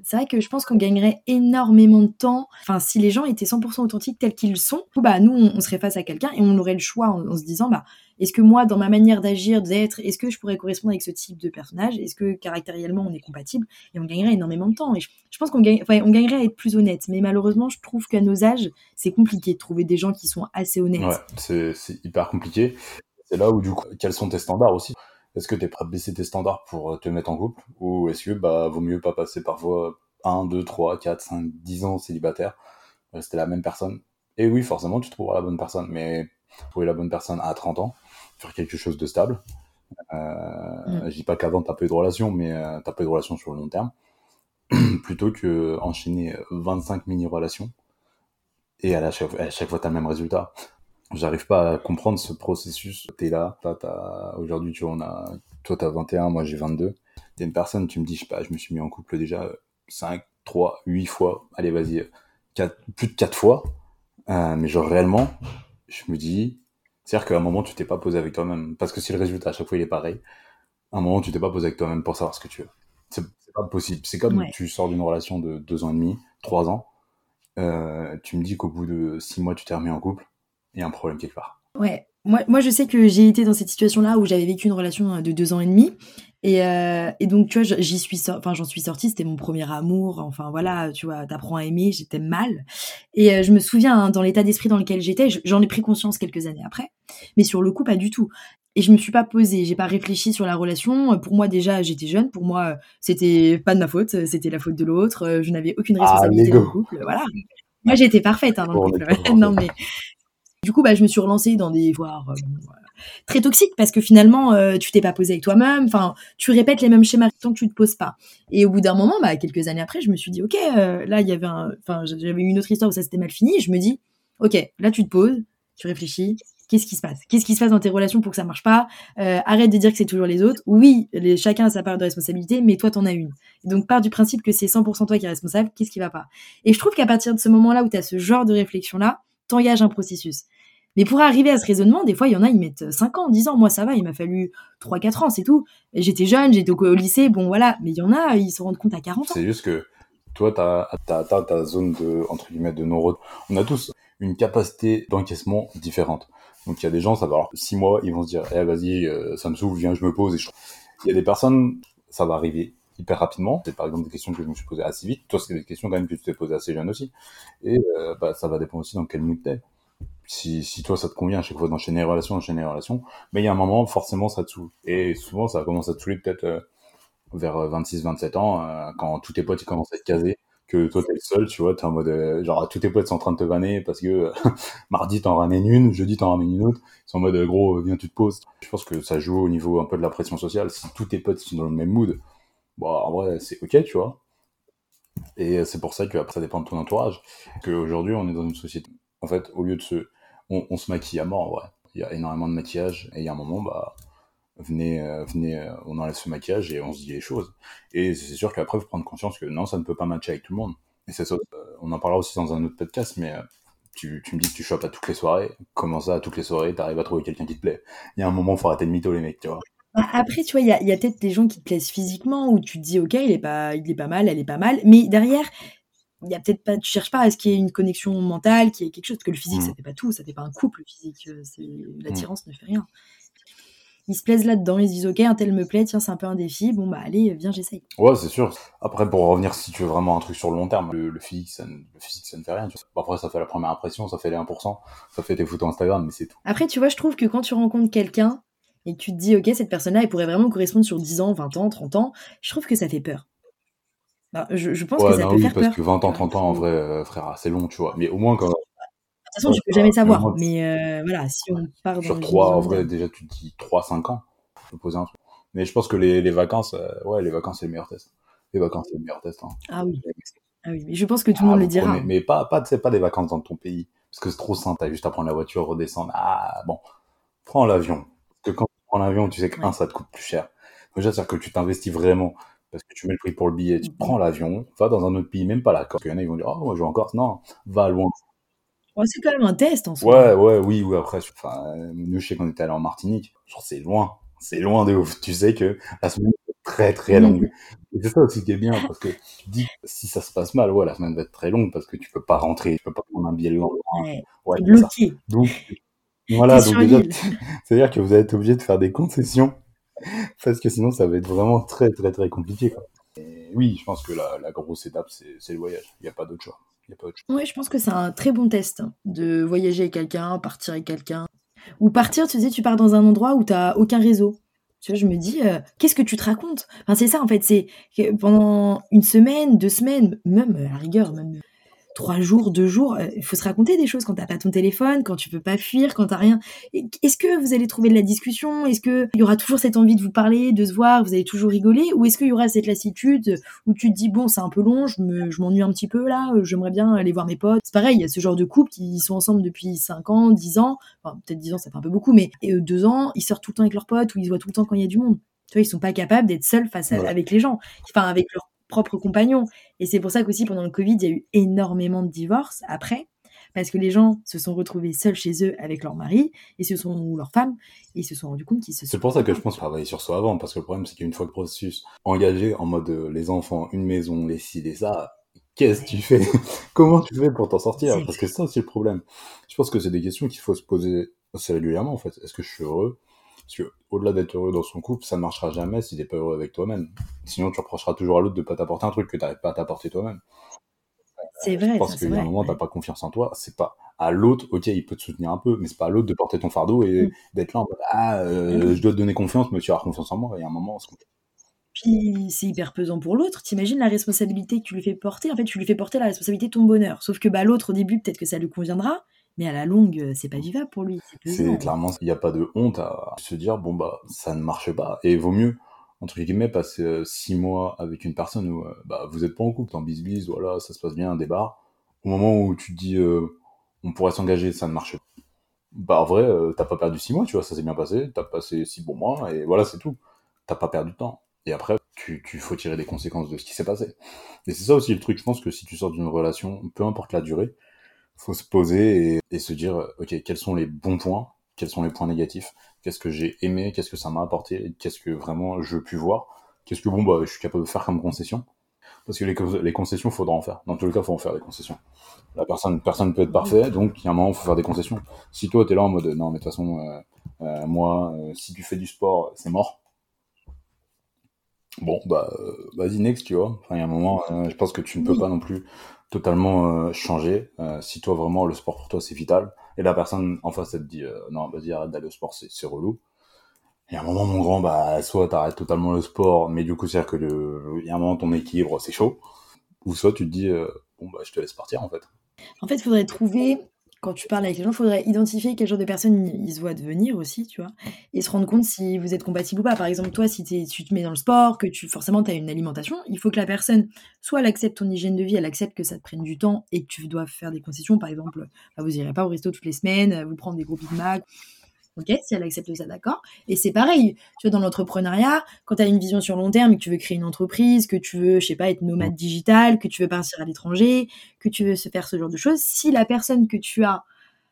C'est vrai que je pense qu'on gagnerait énormément de temps. Enfin, si les gens étaient cent pour cent authentiques tels qu'ils sont, bah, nous, on serait face à quelqu'un et on aurait le choix en, en se disant, bah, est-ce que moi, dans ma manière d'agir, d'être, est-ce que je pourrais correspondre avec ce type de personnage ? Est-ce que caractériellement, on est compatible ? Et on gagnerait énormément de temps. Et je, je pense qu'on gagne, enfin, on gagnerait à être plus honnête. Mais malheureusement, je trouve qu'à nos âges, c'est compliqué de trouver des gens qui sont assez honnêtes. Ouais, c'est, c'est hyper compliqué. C'est là où, du coup, quels sont tes standards aussi ? Est-ce que t'es prêt à baisser tes standards pour te mettre en couple ? Ou est-ce que, bah, vaut mieux pas passer par voie un, deux, trois, quatre, cinq, dix ans célibataire, rester la même personne ? Et oui, forcément, tu trouveras la bonne personne. Mais trouver la bonne personne à trente ans, faire quelque chose de stable. Euh, mmh. Je dis pas qu'avant t'as pas eu de relation, mais euh, t'as pas eu de relation sur le long terme, plutôt que enchaîner vingt-cinq mini-relations et à, la chaque, à chaque fois t'as le même résultat. J'arrive pas à comprendre ce processus. T'es là, là t'as, aujourd'hui tu vois, on a, toi t'as vingt et un, moi j'ai vingt-deux. T'es une personne, tu me dis, je sais pas, je me suis mis en couple déjà cinq, trois, huit fois, allez vas-y, quatre, plus de quatre fois, euh, mais genre réellement, je me dis. C'est-à-dire qu'à un moment, tu t'es pas posé avec toi-même. Parce que si le résultat, à chaque fois, il est pareil, à un moment, tu t'es pas posé avec toi-même pour savoir ce que tu veux. C'est, c'est pas possible. C'est comme ouais. Tu sors d'une relation de deux ans et demi, trois ans. Euh, tu me dis qu'au bout de six mois, tu t'es remis en couple. et un problème quelque part. Ouais, moi, moi je sais que j'ai été dans cette situation-là où j'avais vécu une relation de deux ans et demi. Et, euh, et donc, tu vois, j'y suis so- enfin, j'en suis sortie, c'était mon premier amour, enfin voilà, tu vois, t'apprends à aimer, j'étais mal. Et euh, je me souviens, hein, dans l'état d'esprit dans lequel j'étais, j'en ai pris conscience quelques années après, mais sur le coup, pas du tout. Et je me suis pas posée, j'ai pas réfléchi sur la relation. Pour moi, déjà, j'étais jeune, pour moi, c'était pas de ma faute, c'était la faute de l'autre, je n'avais aucune responsabilité ah, dans le couple, voilà. Moi, j'étais parfaite hein, dans le couple, non mais... Du coup, bah, je me suis relancée dans des voies euh, très toxiques parce que finalement, euh, tu t'es pas posé avec toi-même. Enfin, tu répètes les mêmes schémas tant que tu te poses pas. Et au bout d'un moment, bah, quelques années après, je me suis dit, ok, euh, là, il y avait, enfin, j'avais une autre histoire où ça s'était mal fini. Et je me dis, ok, là, tu te poses, tu réfléchis. Qu'est-ce qui se passe ? Qu'est-ce qui se passe dans tes relations pour que ça marche pas ? euh, Arrête de dire que c'est toujours les autres. Oui, les, chacun a sa part de responsabilité, mais toi, t'en as une. Donc, pars du principe que c'est cent pour cent toi qui es responsable. Qu'est-ce qui va pas ? Et je trouve qu'à partir de ce moment-là où t'as ce genre de réflexion-là, t'engages un processus. Mais pour arriver à ce raisonnement, des fois, il y en a, ils mettent cinq ans, dix ans. Moi, ça va, il m'a fallu trois à quatre ans, c'est tout. J'étais jeune, j'étais au lycée, bon, voilà. Mais il y en a, ils se rendent compte à quarante ans. C'est juste que toi, tu as atteint ta zone de, entre guillemets, de non-retour. On a tous une capacité d'encaissement différente. Donc, il y a des gens, ça va avoir six mois, ils vont se dire, eh, vas-y, euh, ça me saoule, viens, je me pose. Il y a des personnes, ça va arriver hyper rapidement. C'est par exemple des questions que je me suis posées assez vite. Toi, c'est des questions quand même que tu t'es posées assez jeune aussi. Et euh, bah, ça va dépendre aussi dans quel mood t'es. Si, si toi ça te convient à chaque fois d'enchaîner les relations, enchaîner les relations, mais il y a un moment forcément ça te saoule. Et souvent ça commence à te saouler peut-être euh, vers vingt-six vingt-sept ans, euh, quand tous tes potes ils commencent à te caser, que toi t'es le seul, tu vois, t'es en mode, euh, genre tous tes potes sont en train de te vanner parce que euh, mardi t'en ramènes une, jeudi t'en ramènes une autre, ils sont en mode euh, gros viens tu te poses. Je pense que ça joue au niveau un peu de la pression sociale, si tous tes potes sont dans le même mood, bon en vrai c'est ok tu vois, et c'est pour ça qu'après ça dépend de ton entourage, qu'aujourd'hui on est dans une société, en fait au lieu de se... On, on se maquille à mort, en vrai. Il y a énormément de maquillage, et il y a un moment, bah, venez, euh, venez, euh, on enlève ce maquillage et on se dit les choses. Et c'est sûr qu'après, il faut prendre conscience que non, ça ne peut pas matcher avec tout le monde. Et c'est ça, euh, on en parlera aussi dans un autre podcast, mais euh, tu, tu me dis que tu chopes à toutes les soirées, comment ça, à toutes les soirées, t'arrives à trouver quelqu'un qui te plaît. Il y a un moment, il faut arrêter de mytho, les mecs, tu vois. Après, tu vois, il y a, y a peut-être des gens qui te plaisent physiquement, où tu te dis, ok, il est pas, il est pas mal, elle est pas mal, mais derrière... Il y a peut-être pas, tu cherches pas à ce qu'il y ait une connexion mentale, qu'il y ait quelque chose, parce que le physique, mmh. ça fait pas tout, ça fait pas un couple, le physique, c'est, l'attirance mmh. ne fait rien. Ils se plaisent là-dedans, ils se disent, ok, un tel me plaît, tiens, c'est un peu un défi, bon bah allez, viens, j'essaye. Ouais, c'est sûr. Après, pour revenir, si tu veux vraiment un truc sur le long terme, le, le, physique, ça ne, le physique, ça ne fait rien. Tu vois. Après, ça fait la première impression, ça fait les un pour cent, ça fait tes photos Instagram, mais c'est tout. Après, tu vois, je trouve que quand tu rencontres quelqu'un, et que tu te dis, ok, cette personne-là, elle pourrait vraiment correspondre sur dix ans, vingt ans, trente ans, je trouve que ça fait peur. Non, je, je pense ouais, que ça non, peut oui, faire peur. Oui, parce que vingt ans, trente ans, en vrai, euh, frère, c'est long, tu vois. Mais au moins, quand... De toute façon, ouais, tu peux jamais savoir. Moins... Mais euh, voilà, si on part dans... Sur trois, en vrai, déjà, tu te dis trois à cinq ans. Je peux poser un truc. Mais je pense que les, les vacances, euh, ouais, les vacances, c'est le meilleur test. Les vacances, c'est le meilleur test. Hein. Ah oui. Ah oui, mais je pense que tout ah, le monde le dira. Prenez, mais pas, pas, pas des vacances dans ton pays. Parce que c'est trop simple, t'as juste à prendre la voiture, redescendre. Ah, bon. Prends l'avion. Parce que quand tu prends l'avion, tu sais que, ouais. un, ça te coûte plus cher. Déjà, c'est-à-dire que tu t'investis vraiment... Parce que tu mets le prix pour le billet, tu prends l'avion, va dans un autre pays, même pas la Corse. Parce qu'il y en a, ils vont dire, oh, moi, je vais en Corse. Non, va loin. Ouais, c'est quand même un test, en soi. Ouais, ouais, oui, oui. Après, enfin, nous, je sais qu'on était allé en Martinique. Genre, c'est loin. C'est loin de ouf. Tu sais que la semaine est très, très longue. Et c'est ça aussi qui est bien, parce que tu dis, si ça se passe mal, ouais, la semaine va être très longue, parce que tu peux pas rentrer, tu peux pas prendre un billet loin. Ouais, ouais c'est bloqué. Donc, voilà, donc déjà, c'est-à-dire que vous allez être obligé de faire des concessions. Parce que sinon, ça va être vraiment très, très, très compliqué. Quoi. Et oui, je pense que la, la grosse étape, c'est, c'est le voyage. Il n'y a pas d'autre choix. Oui, je pense que c'est un très bon test hein, de voyager avec quelqu'un, partir avec quelqu'un. Ou partir, tu sais, tu pars dans un endroit où tu n'as aucun réseau. Tu vois, je me dis, euh, qu'est-ce que tu te racontes ? Enfin, c'est ça, en fait. C'est pendant une semaine, deux semaines, même à la rigueur, même... Trois jours, deux jours, il euh, faut se raconter des choses quand t'as pas ton téléphone, quand tu peux pas fuir, quand t'as rien. Est-ce que vous allez trouver de la discussion ? Est-ce qu'il y aura toujours cette envie de vous parler, de se voir, vous allez toujours rigoler ? Ou est-ce qu'il y aura cette lassitude où tu te dis, bon, c'est un peu long, je, me, je m'ennuie un petit peu là, j'aimerais bien aller voir mes potes. C'est pareil, il y a ce genre de couple qui sont ensemble depuis cinq ans, dix ans, enfin peut-être dix ans ça fait un peu beaucoup, mais et, euh, deux ans, ils sortent tout le temps avec leurs potes ou ils se voient tout le temps quand il y a du monde. Tu vois, ils sont pas capables d'être seuls face à, ouais. avec les gens, enfin avec leurs propres compagnons. Et c'est pour ça qu'aussi pendant le Covid, il y a eu énormément de divorces après, parce que les gens se sont retrouvés seuls chez eux avec leur mari et se sont, ou leur femme, et se sont rendus compte qu'ils se sont... C'est pour ça que je pense travailler sur soi avant, parce que le problème, c'est qu'une fois le processus engagé en mode euh, les enfants, une maison, les ci, les ça, qu'est-ce que tu fais ? Comment tu fais pour t'en sortir ? Parce que ça, c'est le problème. Je pense que c'est des questions qu'il faut se poser assez régulièrement, en fait. Est-ce que je suis heureux ? Parce que, au-delà d'être heureux dans son couple, ça ne marchera jamais si tu n'es pas heureux avec toi-même. Sinon, tu reprocheras toujours à l'autre de ne pas t'apporter un truc que tu n'arrives pas à t'apporter toi-même. C'est vrai. Parce qu'il y a un moment, tu n'as pas confiance en toi. C'est pas à l'autre, ok, il peut te soutenir un peu, mais c'est pas à l'autre de porter ton fardeau et mmh. d'être là en mode ah, euh, mmh. je dois te donner confiance, mais tu auras confiance en moi. Et à un moment, on se complique. Puis c'est hyper pesant pour l'autre. T'imagines la responsabilité que tu lui fais porter. En fait, tu lui fais porter la responsabilité de ton bonheur. Sauf que bah, l'autre, au début, peut-être que ça lui conviendra, mais à la longue, c'est pas vivable pour lui. C'est pesant, c'est clairement, il n'y a pas de honte à se dire bon, bah, ça ne marche pas. Et il vaut mieux, entre guillemets, passer euh, six mois avec une personne où euh, bah, vous n'êtes pas en couple, en bis-bis, voilà, ça se passe bien, un débat. Au moment où tu te dis euh, on pourrait s'engager, ça ne marche pas. Bah, en vrai, euh, t'as pas perdu six mois, tu vois, ça s'est bien passé, t'as passé six bons mois, et voilà, c'est tout. T'as pas perdu de temps. Et après, tu, tu faut tirer des conséquences de ce qui s'est passé. Et c'est ça aussi le truc, je pense que si tu sors d'une relation, peu importe la durée, faut se poser et, et se dire, ok, quels sont les bons points, quels sont les points négatifs, qu'est-ce que j'ai aimé, qu'est-ce que ça m'a apporté, qu'est-ce que vraiment je puis voir, qu'est-ce que bon, bah, je suis capable de faire comme concession. Parce que les, les concessions, il faudra en faire. Dans tous les cas, il faut en faire des concessions. La personne, personne peut être parfait, donc il y a un moment, il faut faire des concessions. Si toi, t'es là en mode, non, mais de toute façon, euh, euh, moi, euh, si tu fais du sport, c'est mort. Bon, bah, euh, vas-y, next, tu vois. Enfin, il y a un moment, euh, je pense que tu ne peux pas non plus totalement euh, changer. Euh, si toi, vraiment, le sport pour toi, c'est vital. Et la personne en face, elle te dit, euh, non, vas-y, arrête d'aller au sport, c'est, c'est relou. Il y a un moment, mon grand, bah, soit t'arrêtes totalement le sport, mais du coup, c'est-à-dire que le... il y a un moment, ton équilibre, c'est chaud. Ou soit tu te dis, euh, bon, bah, je te laisse partir, en fait. En fait, il faudrait trouver, quand tu parles avec les gens, il faudrait identifier quel genre de personne ils se voient devenir aussi, tu vois, et se rendre compte si vous êtes compatible ou pas. Par exemple, toi, si, t'es, si tu te mets dans le sport, que tu forcément tu as une alimentation, il faut que la personne, soit elle accepte ton hygiène de vie, elle accepte que ça te prenne du temps et que tu dois faire des concessions. Par exemple, bah, vous n'irez pas au resto toutes les semaines, vous prendre des gros Big Mac. Ok, si elle accepte ça, d'accord. Et c'est pareil, tu vois, dans l'entrepreneuriat, quand tu as une vision sur long terme, que tu veux créer une entreprise, que tu veux, je sais pas, être nomade digital, que tu veux partir à l'étranger, que tu veux se faire ce genre de choses, si la personne que tu as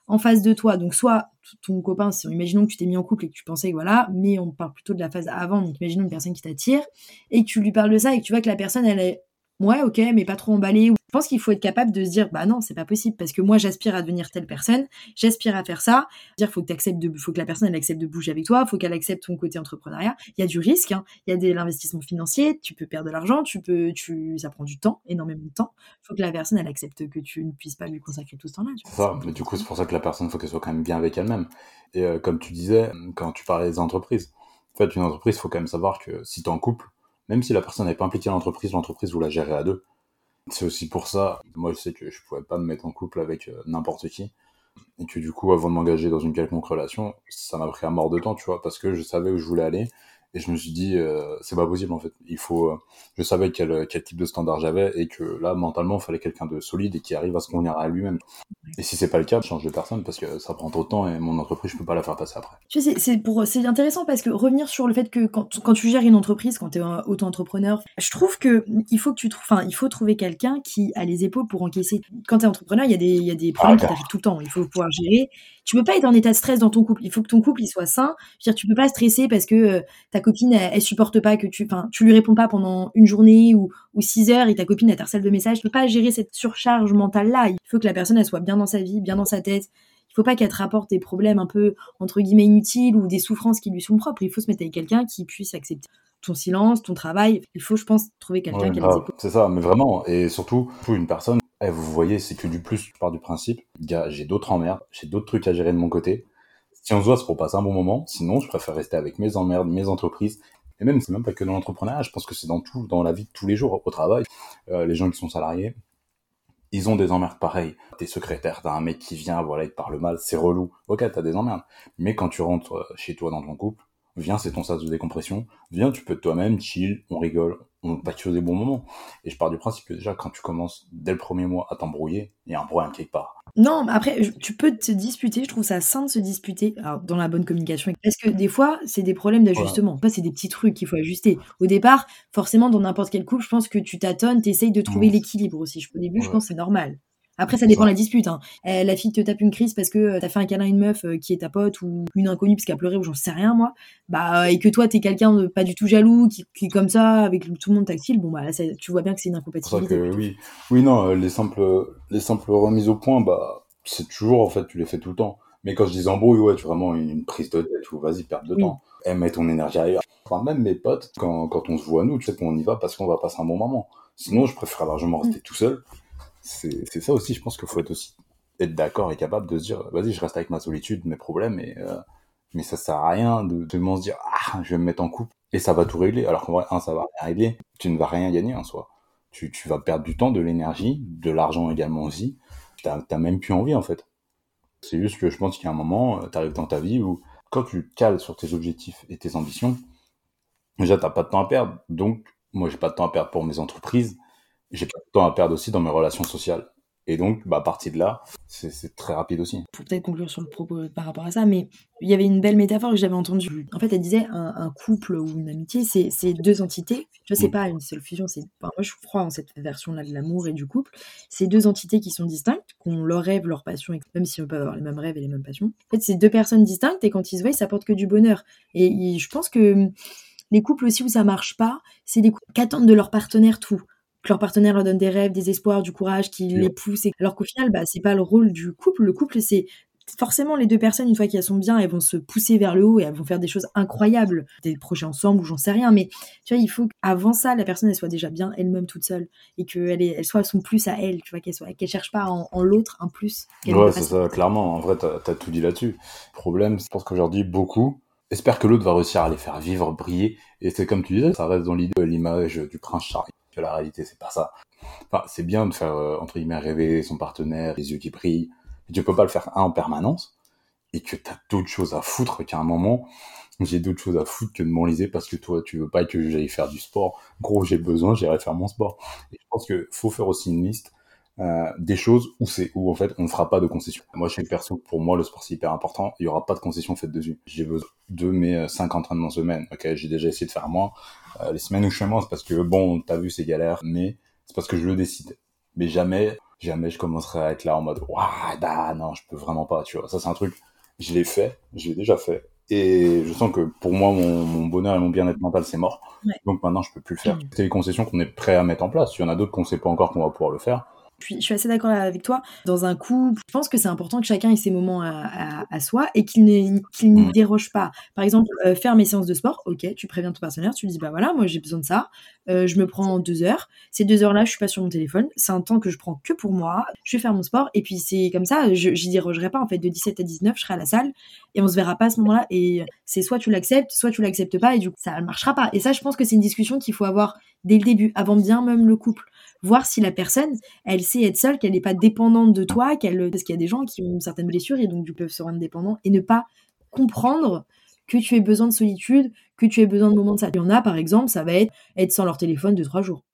en face de toi, donc soit ton copain, si, imaginons que tu t'es mis en couple et que tu pensais que voilà, mais on parle plutôt de la phase avant, donc imaginons une personne qui t'attire et que tu lui parles de ça et que tu vois que la personne, elle est ouais, ok, mais pas trop emballée. Je pense qu'il faut être capable de se dire, bah non, c'est pas possible, parce que moi, j'aspire à devenir telle personne, j'aspire à faire ça. Dire, faut que t'acceptes de, faut que la personne, elle accepte de bouger avec toi, faut qu'elle accepte ton côté entrepreneuriat. Il y a du risque, hein. Il y a de l'investissement financier, tu peux perdre de l'argent, tu peux, tu, ça prend du temps, énormément de temps. Faut que la personne, elle accepte que tu ne puisses pas lui consacrer tout ce temps-là. Tu vois, ça, c'est ça, mais du coup, c'est pour ça que la personne, faut qu'elle soit quand même bien avec elle-même. Et euh, comme tu disais, quand tu parlais des entreprises, en fait, une entreprise, faut quand même savoir que si t'es en couple, même si la personne n'est pas impliquée dans l'entreprise, l'entreprise, vous la gérez à deux. C'est aussi pour ça, moi je sais que je pouvais pas me mettre en couple avec euh, n'importe qui, et que du coup avant de m'engager dans une quelconque relation, ça m'a pris à mort de temps, tu vois, parce que je savais où je voulais aller, et je me suis dit, euh, c'est pas possible en fait, il faut, euh, je savais quel, quel type de standard j'avais, et que là mentalement il fallait quelqu'un de solide et qui arrive à se convenir à lui-même. Et si c'est pas le cas, je change de personne parce que ça prend trop de temps et mon entreprise, je peux pas la faire passer après. Tu sais, c'est, c'est, pour, c'est intéressant parce que revenir sur le fait que quand, quand tu gères une entreprise, quand t'es auto-entrepreneur, je trouve que il faut que tu trouves, enfin, il faut trouver quelqu'un qui a les épaules pour encaisser. Quand t'es entrepreneur, il y a des, il y a des problèmes ah, qui t'arrivent tout le temps. Il faut pouvoir gérer. Tu peux pas être en état de stress dans ton couple. Il faut que ton couple, il soit sain. Je veux dire, tu peux pas stresser parce que euh, ta copine, elle, elle supporte pas que tu, enfin, tu lui réponds pas pendant une journée ou, ou six heures et ta copine, elle t'harcèle de messages. Tu peux pas gérer cette surcharge mentale-là. Il faut que la personne, elle soit bien dans sa vie, bien dans sa tête. Il faut pas qu'elle te rapporte des problèmes un peu entre guillemets inutiles ou des souffrances qui lui sont propres. Il faut se mettre avec quelqu'un qui puisse accepter ton silence, ton travail. Il faut, je pense, trouver quelqu'un ouais, qui a des épaules. C'est ça, mais vraiment, et surtout pour une personne, eh, vous voyez, c'est que du plus. Je pars du principe, gars, j'ai d'autres emmerdes, j'ai d'autres trucs à gérer de mon côté. Si on se voit, c'est pour passer un bon moment. Sinon, je préfère rester avec mes emmerdes, mes entreprises. Et même, c'est même pas que dans l'entrepreneuriat. Je pense que c'est dans tout, dans la vie de tous les jours, au travail. Euh, les gens qui sont salariés, ils ont des emmerdes pareilles. T'es secrétaire, t'as un mec qui vient, voilà, il te parle mal, c'est relou. Ok, t'as des emmerdes. Mais quand tu rentres chez toi dans ton couple, viens, c'est ton sas de décompression. Viens, tu peux toi-même, chill, on rigole, on pâtit des bons moments. Et je pars du principe que déjà, quand tu commences dès le premier mois à t'embrouiller, il y a un problème quelque part. Non, mais après, tu peux te disputer. Je trouve ça sain de se disputer, alors, dans la bonne communication. Parce que des fois, c'est des problèmes d'ajustement. Voilà. Pas, c'est des petits trucs qu'il faut ajuster. Au départ, forcément, dans n'importe quel couple, je pense que tu tâtonnes, tu essayes de trouver mmh. l'équilibre aussi. Au début, ouais. je pense que c'est normal. Après, ça dépend de la dispute. Hein. Euh, la fille te tape une crise parce que euh, t'as fait un câlin à une meuf euh, qui est ta pote ou une inconnue parce qu'elle a pleuré ou j'en sais rien, moi. Bah, euh, et que toi, t'es quelqu'un de pas du tout jaloux, qui, qui est comme ça, avec tout le monde tactile. Bon, bah là, ça, tu vois bien que c'est une incompatibilité. Que, oui. oui, non, les simples, les simples remises au point, bah, c'est toujours, en fait, tu les fais tout le temps. Mais quand je dis embrouille, ouais, tu as vraiment une prise de tête ou vas-y, perte de oui. temps. Et mets ton énergie ailleurs. Enfin, même mes potes, quand, quand on se voit, nous, tu sais qu'on y va parce qu'on va passer un bon moment. Sinon, je préfère largement rester mmh. tout seul. C'est, c'est ça aussi, je pense qu'il faut être aussi être d'accord et capable de se dire vas-y, je reste avec ma solitude, mes problèmes, et, euh, mais ça sert à rien de, de se dire ah, je vais me mettre en couple et ça va tout régler. Alors qu'en vrai, un, ça va rien régler, tu ne vas rien gagner en soi. Tu, tu vas perdre du temps, de l'énergie, de l'argent également aussi. T'as, t'as même plus envie en fait. C'est juste que je pense qu'il y a un moment, t'arrives dans ta vie où quand tu cales sur tes objectifs et tes ambitions, déjà t'as pas de temps à perdre. Donc, moi j'ai pas de temps à perdre pour mes entreprises. J'ai pas de temps à perdre aussi dans mes relations sociales. Et donc, bah, à partir de là, c'est, c'est très rapide aussi. Pour peut-être conclure sur le propos par rapport à ça, mais il y avait une belle métaphore que j'avais entendue. En fait, elle disait un, un couple ou une amitié, c'est, c'est deux entités. Tu vois, c'est mmh. pas une seule fusion. C'est, enfin, moi, je crois en cette version-là de l'amour et du couple. C'est deux entités qui sont distinctes, qui ont leurs rêves, leurs passions, même si on peut avoir les mêmes rêves et les mêmes passions. En fait, c'est deux personnes distinctes et quand ils se voient, ça porte que du bonheur. Et, et je pense que les couples aussi où ça marche pas, c'est les couples qui attendent de leur partenaire tout. Que leur partenaire leur donne des rêves, des espoirs, du courage, qu'ils oui. les poussent. Et... Alors qu'au final, bah, c'est pas le rôle du couple. Le couple, c'est forcément les deux personnes, une fois qu'elles sont bien, elles vont se pousser vers le haut et elles vont faire des choses incroyables, des projets ensemble ou j'en sais rien. Mais tu vois, il faut qu'avant ça, la personne, elle soit déjà bien elle-même toute seule et qu'elle ait, elle soit son plus à elle, tu vois, qu'elle soit, qu'elle cherche pas en, en l'autre un plus. Ouais, c'est ça, clairement. En vrai, t'as, t'as tout dit là-dessus. Le problème, je pense qu'aujourd'hui, beaucoup espèrent que l'autre va réussir à les faire vivre, briller. Et c'est comme tu disais, ça reste dans l'idée, l'image du prince Charles. La réalité, c'est pas ça. Enfin, c'est bien de faire, euh, entre guillemets, rêver son partenaire, les yeux qui brillent, mais tu peux pas le faire un en permanence, et que t'as d'autres choses à foutre qu'à un moment, j'ai d'autres choses à foutre que de m'enliser parce que toi, tu veux pas que j'aille faire du sport. Gros, j'ai besoin, j'irai faire mon sport. Et je pense que faut faire aussi une liste euh, des choses où c'est où, en fait, on ne fera pas de concession. Moi, je suis perso, pour moi, le sport, c'est hyper important, il y aura pas de concession faite dessus. J'ai besoin de mes cinq entraînements semaine. Ok, j'ai déjà essayé de faire moins. Euh, les semaines où je suis moins, c'est parce que, bon, t'as vu, c'est galère, mais c'est parce que je le décide. Mais jamais, jamais je commencerai à être là en mode, ouah, nah, non, je peux vraiment pas, tu vois. Ça, c'est un truc, je l'ai fait, je l'ai déjà fait. Et je sens que pour moi, mon, mon bonheur et mon bien-être mental, c'est mort. Ouais. Donc maintenant, je peux plus le faire. Mmh. C'est les concessions qu'on est prêt à mettre en place. Il y en a d'autres qu'on sait pas encore qu'on va pouvoir le faire. Puis, je suis assez d'accord avec toi. Dans un couple, je pense que c'est important que chacun ait ses moments à, à, à soi et qu'il n'y qu'il mmh. déroge pas. Par exemple, euh, faire mes séances de sport, ok, tu préviens ton partenaire, tu lui dis, bah voilà, moi j'ai besoin de ça, euh, je me prends deux heures. Ces deux heures-là, je suis pas sur mon téléphone, c'est un temps que je prends que pour moi, je vais faire mon sport et puis c'est comme ça, je n'y dérogerai pas. En fait, de dix-sept à dix-neuf, je serai à la salle et on se verra pas à ce moment-là. Et c'est soit tu l'acceptes, soit tu l'acceptes pas et du coup, ça ne marchera pas. Et ça, je pense que c'est une discussion qu'il faut avoir dès le début, avant bien même le couple. Voir si la personne, elle sait être seule, qu'elle n'est pas dépendante de toi, qu'elle... parce qu'il y a des gens qui ont certaines blessures et donc du coup peuvent se rendre dépendants et ne pas comprendre que tu aies besoin de solitude, que tu aies besoin de moments de ça. Il y en a, par exemple, ça va être être sans leur téléphone de trois jours.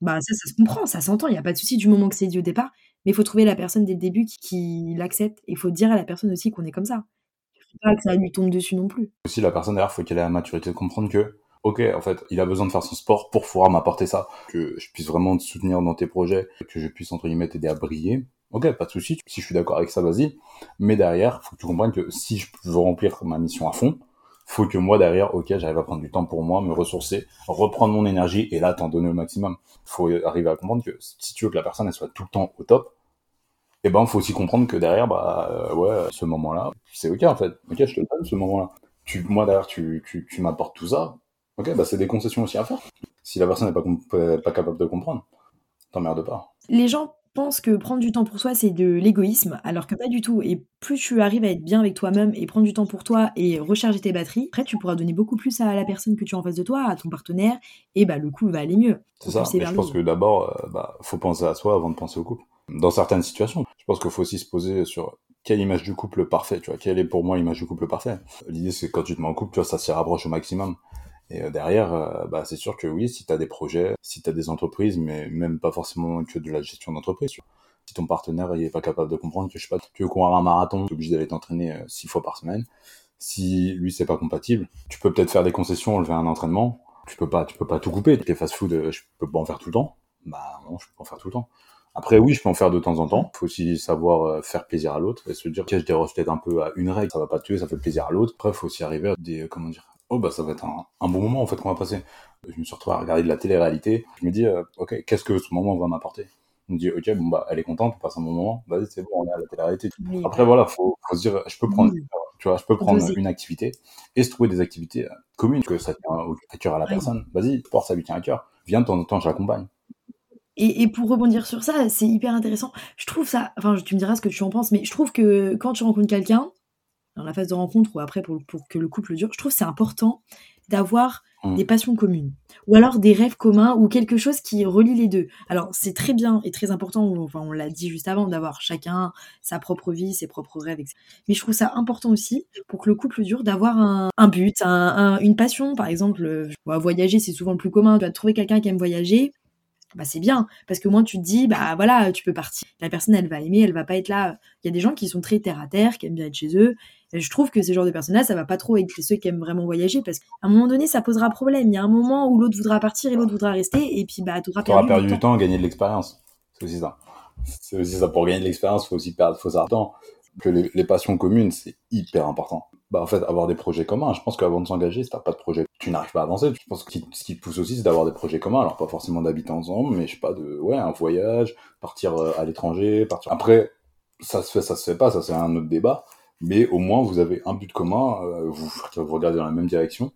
Bah ça, ça se comprend, ça s'entend, il n'y a pas de souci du moment que c'est dit au départ, mais il faut trouver la personne dès le début qui, qui l'accepte. Il faut dire à la personne aussi qu'on est comme ça. Il ne faut pas que ça lui tombe dessus non plus. Aussi, la personne, d'ailleurs, il faut qu'elle ait la maturité de comprendre que ok, en fait, il a besoin de faire son sport pour pouvoir m'apporter ça, que je puisse vraiment te soutenir dans tes projets, que je puisse, entre guillemets, t'aider à briller. Ok, pas de souci. Si je suis d'accord avec ça, vas-y. Mais derrière, faut que tu comprennes que si je veux remplir ma mission à fond, faut que moi, derrière, ok, j'arrive à prendre du temps pour moi, me ressourcer, reprendre mon énergie et là, t'en donner au maximum. Faut arriver à comprendre que si tu veux que la personne, elle soit tout le temps au top, et eh ben, faut aussi comprendre que derrière, bah, euh, ouais, ce moment-là, c'est ok, en fait. Ok, je te le donne, ce moment-là. Tu, moi, derrière, tu, tu, tu m'apportes tout ça. Ok, bah c'est des concessions aussi à faire. Si la personne n'est pas, comp- pas capable de comprendre, t'emmerdes pas. Les gens pensent que prendre du temps pour soi, c'est de l'égoïsme, alors que pas du tout. Et plus tu arrives à être bien avec toi-même et prendre du temps pour toi et recharger tes batteries, après tu pourras donner beaucoup plus à la personne que tu as en face de toi, à ton partenaire, et bah le couple va aller mieux. C'est ça, mais je pense que d'abord, bah, faut penser à soi avant de penser au couple. Dans certaines situations, je pense qu'il faut aussi se poser sur quelle image du couple parfait, tu vois, quelle est pour moi l'image du couple parfait. L'idée c'est que quand tu te mets en couple, tu vois, ça s'y rapproche au maximum. Et derrière, bah, c'est sûr que oui, si t'as des projets, si t'as des entreprises, mais même pas forcément que de la gestion d'entreprise. Si ton partenaire il est pas capable de comprendre que, je sais pas, tu veux courir un marathon, t'es obligé d'aller t'entraîner six fois par semaine. Si lui, c'est pas compatible, tu peux peut-être faire des concessions, enlever un entraînement. Tu peux pas, tu peux pas tout couper. Les fast-food, je peux pas en faire tout le temps. Bah, non, je peux pas en faire tout le temps. Après, oui, je peux en faire de temps en temps. Il faut aussi savoir faire plaisir à l'autre et se dire que je déroge peut-être un peu à une règle. Ça va pas tuer, ça fait plaisir à l'autre. Après, il faut aussi arriver à des, comment dire, oh bah ça va être un, un bon moment en fait qu'on va passer. Je me suis retrouvé à regarder de la télé-réalité. Je me dis, euh, ok, qu'est-ce que ce moment va m'apporter ? On me dit, ok, bon bah elle est contente, on passe un bon moment. Vas-y, c'est bon, on est à la télé-réalité. Oui. Après, voilà, faut, faut se dire, je peux prendre... Oui. Tu vois, je peux prendre Vas-y. une activité et se trouver des activités communes, que ça tient à cœur à la personne. Vas-y, porte, ça lui tient à cœur. Viens de temps en temps, je l'accompagne. Et, et pour rebondir sur ça, c'est hyper intéressant. Je trouve ça, enfin, tu me diras ce que tu en penses, mais je trouve que quand tu rencontres quelqu'un, dans la phase de rencontre ou après pour, pour que le couple dure, je trouve que c'est important d'avoir mmh. des passions communes ou alors des rêves communs ou quelque chose qui relie les deux. Alors, c'est très bien et très important, enfin, on l'a dit juste avant, d'avoir chacun sa propre vie, ses propres rêves, et cetera. Mais je trouve ça important aussi pour que le couple dure d'avoir un, un but, un, un, une passion. Par exemple, voyager, c'est souvent le plus commun. Tu vas trouver quelqu'un qui aime voyager. Bah c'est bien, parce que moins tu te dis, bah voilà, tu peux partir. La personne, elle va aimer, elle va pas être là. Il y a des gens qui sont très terre à terre, qui aiment bien être chez eux. Et je trouve que ce genre de personnes-là, ça va pas trop être ceux qui aiment vraiment voyager, parce qu'à un moment donné, ça posera problème. Il y a un moment où l'autre voudra partir et l'autre voudra rester, et puis bah t'auras perdu, perdu du temps. temps, gagner de l'expérience. C'est aussi ça. C'est aussi ça. Pour gagner de l'expérience, faut aussi perdre, faut ça. Temps. Que les, les passions communes, c'est hyper important. Bah en fait, avoir des projets communs. Je pense qu'avant de s'engager, si t'as pas de projet, tu n'arrives pas à avancer. Je pense que ce qui te pousse aussi, c'est d'avoir des projets communs. Alors pas forcément d'habiter ensemble, mais je sais pas, de ouais, un voyage, partir à l'étranger, partir. Après, ça se fait, ça se fait pas, ça c'est un autre débat. Mais au moins, vous avez un but commun, vous vous regardez dans la même direction.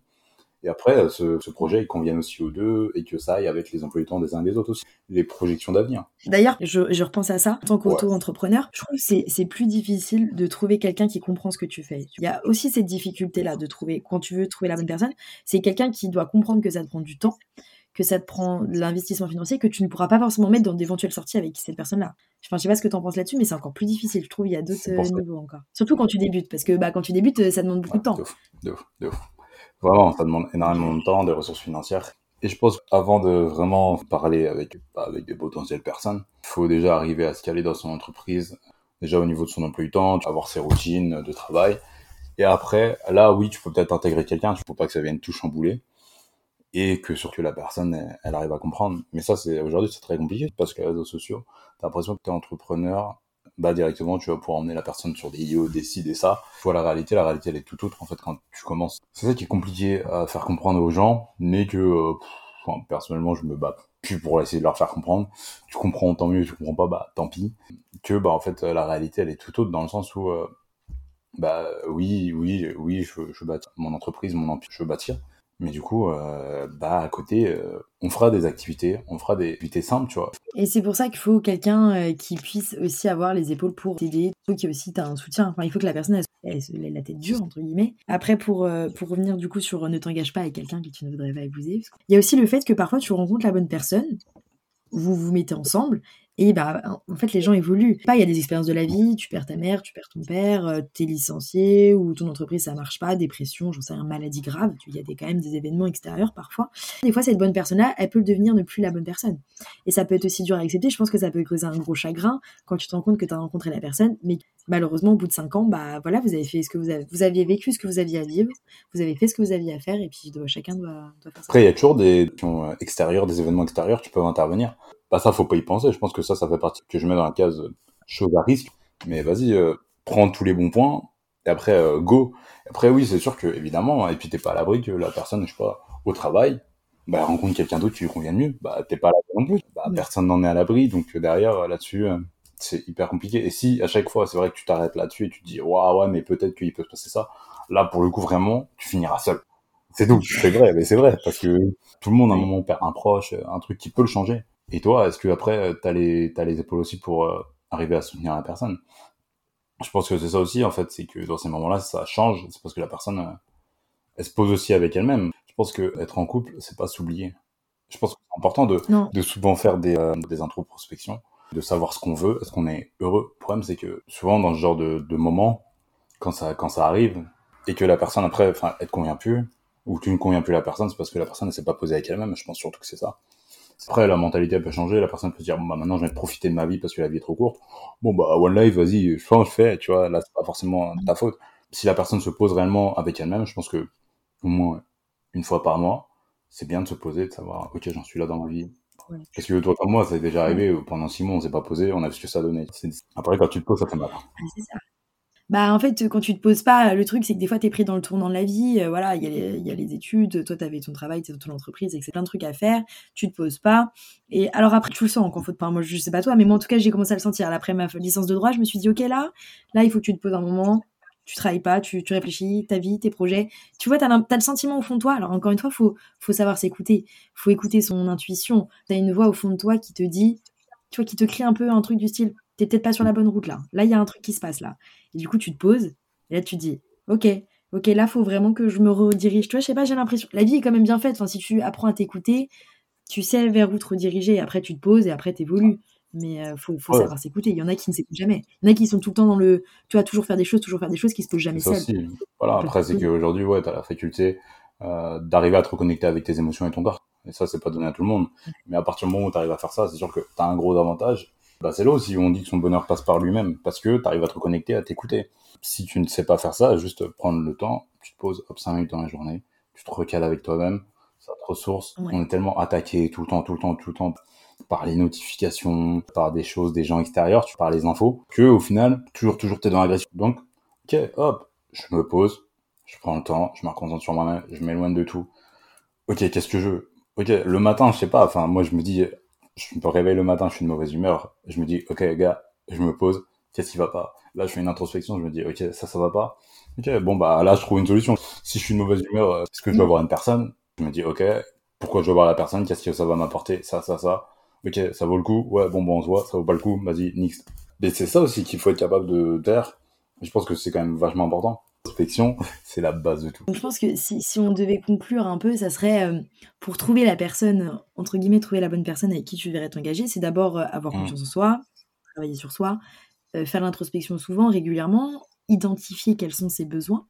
Et après, ce, ce projet, il convienne aussi aux deux et que ça aille avec les emplois du temps des uns et des autres aussi. Les projections d'avenir. D'ailleurs, je, je repense à ça. En tant qu'auto-entrepreneur, je trouve que c'est, c'est plus difficile de trouver quelqu'un qui comprend ce que tu fais. Il y a aussi cette difficulté-là de trouver, quand tu veux trouver la bonne personne, c'est quelqu'un qui doit comprendre que ça te prend du temps, que ça te prend de l'investissement financier, que tu ne pourras pas forcément mettre dans d'éventuelles sorties avec cette personne-là. Enfin, je sais pas ce que tu en penses là-dessus, mais c'est encore plus difficile. Je trouve qu'il y a d'autres niveaux encore. Surtout quand tu débutes, parce que bah, quand tu débutes, ça demande beaucoup ouais, de temps. De ouf, de ouf, de ouf. Vraiment, ça demande énormément de temps, des ressources financières. Et je pense qu'avant de vraiment parler avec, avec des potentielles personnes, il faut déjà arriver à se caler dans son entreprise, déjà au niveau de son emploi du temps, avoir ses routines de travail. Et après, là, oui, tu peux peut-être intégrer quelqu'un, il ne faut pas que ça vienne tout chambouler. Et que surtout la personne, elle, elle arrive à comprendre. Mais ça, c'est, aujourd'hui, c'est très compliqué parce que les réseaux sociaux, tu as l'impression que tu es entrepreneur. Bah directement tu vas pouvoir emmener la personne sur des I O, des ci, des ça. Tu vois la réalité, la réalité elle est tout autre en fait quand tu commences. C'est ça qui est compliqué à faire comprendre aux gens, mais que euh, pff, enfin, personnellement je me bats plus pour essayer de leur faire comprendre. Tu comprends tant mieux, tu comprends pas, bah tant pis. Que bah en fait la réalité elle est tout autre dans le sens où euh, bah oui, oui, oui, je, je bâtis mon entreprise, mon empire, je veux bâtir. Mais du coup, euh, bah à côté, euh, on fera des activités, on fera des activités simples, tu vois. Et c'est pour ça qu'il faut quelqu'un euh, qui puisse aussi avoir les épaules pour t'aider. Il faut qu'il y ait aussi un soutien. Enfin, il faut que la personne elle, elle se lève la tête dure entre guillemets. Après, pour euh, pour revenir du coup sur euh, ne t'engage pas avec quelqu'un que tu ne voudrais pas épouser. Parce que... Il y a aussi le fait que parfois tu rencontres la bonne personne, vous vous mettez ensemble. Et bah, en fait, les gens évoluent. Il y a des expériences de la vie, tu perds ta mère, tu perds ton père, t'es licencié, ou ton entreprise, ça marche pas, dépression, j'en sais rien, maladie grave. Il y a des, quand même des événements extérieurs parfois. Des fois, cette bonne personne-là, elle peut devenir ne plus la bonne personne. Et ça peut être aussi dur à accepter. Je pense que ça peut causer un gros chagrin quand tu te rends compte que t'as rencontré la personne, mais malheureusement, au bout de cinq ans, bah voilà, vous avez fait ce que vous avez, vous aviez vécu ce que vous aviez à vivre, vous avez fait ce que vous aviez à faire, et puis doit, chacun doit, doit faire ça. Après, il y a toujours des questions extérieures, des événements extérieurs qui peuvent intervenir. Bah ça, faut pas y penser. Je pense que ça, ça fait partie que je mets dans la case chose à risque. Mais vas-y, euh, prends tous les bons points et après, euh, go. Après, oui, c'est sûr que, évidemment, et puis t'es pas à l'abri que la personne, je sais pas, au travail, bah, rencontre quelqu'un d'autre qui lui convienne mieux. Bah, t'es pas à l'abri non plus. Bah, ouais. Personne n'en est à l'abri. Donc, derrière, là-dessus, euh, c'est hyper compliqué. Et si, à chaque fois, c'est vrai que tu t'arrêtes là-dessus et tu te dis, waouh, ouais, mais peut-être qu'il peut se passer ça. Là, pour le coup, vraiment, tu finiras seul. C'est tout. C'est vrai, mais c'est vrai. Parce que tout le monde, à un moment, perd un proche, un truc qui peut le changer. Et toi, est-ce que après t'as les t'as les épaules aussi pour euh, arriver à soutenir la personne ? Je pense que c'est ça aussi en fait, c'est que dans ces moments-là, ça change. C'est parce que la personne, euh, elle se pose aussi avec elle-même. Je pense que être en couple, c'est pas s'oublier. Je pense que c'est important de non. de souvent faire des euh, des introspections, de savoir ce qu'on veut, est-ce qu'on est heureux. Le problème, c'est que souvent dans ce genre de de moment, quand ça quand ça arrive et que la personne après, enfin, elle te convient plus ou tu ne conviens plus à la personne, c'est parce que la personne ne s'est pas posée avec elle-même. Je pense surtout que c'est ça. Après, la mentalité, elle peut changer. La personne peut se dire, bon, bah, maintenant, je vais profiter de ma vie parce que la vie est trop courte. Bon, bah, one life, vas-y, je pense, je fais, tu vois, là, c'est pas forcément ta faute. Si la personne se pose réellement avec elle-même, je pense que, au moins, une fois par mois, c'est bien de se poser, de savoir, ok, j'en suis là dans ma vie. problème. Parce que autour de moi, ça est déjà arrivé, pendant six mois, on s'est pas posé, on a vu ce que ça donnait. C'est... Après, quand tu te poses, ça fait mal. Ouais, c'est ça. Bah, en fait, quand tu te poses pas, le truc, c'est que des fois, t'es pris dans le tournant de la vie. Euh, voilà, il y a les, y a les études, toi, t'avais ton travail, t'es dans ton entreprise, et que c'est plein de trucs à faire. Tu te poses pas. Et alors, après, tu le sens quand faut te parler. Moi, je sais pas toi, mais moi, en tout cas, j'ai commencé à le sentir. Après ma licence de droit, je me suis dit, OK, là, là, il faut que tu te poses un moment. Tu travailles pas, tu, tu réfléchis, ta vie, tes projets. Tu vois, t'as, t'as le sentiment au fond de toi. Alors, encore une fois, faut, faut savoir s'écouter. Faut écouter son intuition. T'as une voix au fond de toi qui te dit, tu vois, qui te crie un peu un truc du style. T'es peut-être pas sur la bonne route là. Là, il y a un truc qui se passe là. Et du coup, tu te poses. Et là, tu te dis, ok, ok, là, faut vraiment que je me redirige. Tu vois, je sais pas, j'ai l'impression. La vie est quand même bien faite. Enfin, si tu apprends à t'écouter, tu sais vers où te rediriger. Après, tu te poses et après, t'évolues. Mais euh, faut, faut ouais. savoir s'écouter. Il y en a qui ne s'écoutent jamais. Il y en a qui sont tout le temps dans le. Tu vois, toujours faire des choses, toujours faire des choses qui se posent jamais seuls. Voilà. Après, c'est qu'aujourd'hui, ouais, t'as la faculté euh, d'arriver à te reconnecter avec tes émotions et ton corps. Et ça, c'est pas donné à tout le monde. Ouais. Mais à partir du moment où t'arrives à faire ça, c'est sûr que t'as un gros avantage. Bah c'est là aussi où on dit que son bonheur passe par lui-même, parce que tu arrives à te reconnecter, à t'écouter. Si tu ne sais pas faire ça, juste prendre le temps, tu te poses, hop, cinq minutes dans la journée, tu te recales avec toi-même, ça te ressource. Ouais. On est tellement attaqué tout le temps, tout le temps, tout le temps, par les notifications, par des choses, des gens extérieurs, par les infos, qu'au final, toujours, toujours, t'es dans l'agression. Donc, ok, hop, je me pose, je prends le temps, je me reconcentre sur moi-même, je m'éloigne de tout. Ok, qu'est-ce que je veux ? Ok, le matin, je sais pas, enfin, moi, je me dis... Je me réveille le matin, je suis de mauvaise humeur. Je me dis, ok, gars, je me pose. Qu'est-ce qui va pas ? Là, je fais une introspection. Je me dis, ok, ça, ça va pas. Ok, bon, bah là, je trouve une solution. Si je suis de mauvaise humeur, est-ce que je dois voir une personne ? Je me dis, ok, pourquoi je dois voir la personne ? Qu'est-ce que ça va m'apporter ? Ça, ça, ça. Ok, ça vaut le coup ? Ouais, bon, bon, on se voit. Ça vaut pas le coup ? Vas-y, nix. Mais c'est ça aussi qu'il faut être capable de faire. Je pense que c'est quand même vachement important. L'introspection, c'est la base de tout. Donc, je pense que si, si on devait conclure un peu, ça serait euh, pour trouver la personne, entre guillemets, trouver la bonne personne avec qui tu verrais t'engager, c'est d'abord euh, avoir mmh. confiance en soi, travailler sur soi, euh, faire l'introspection souvent, régulièrement, identifier quels sont ses besoins,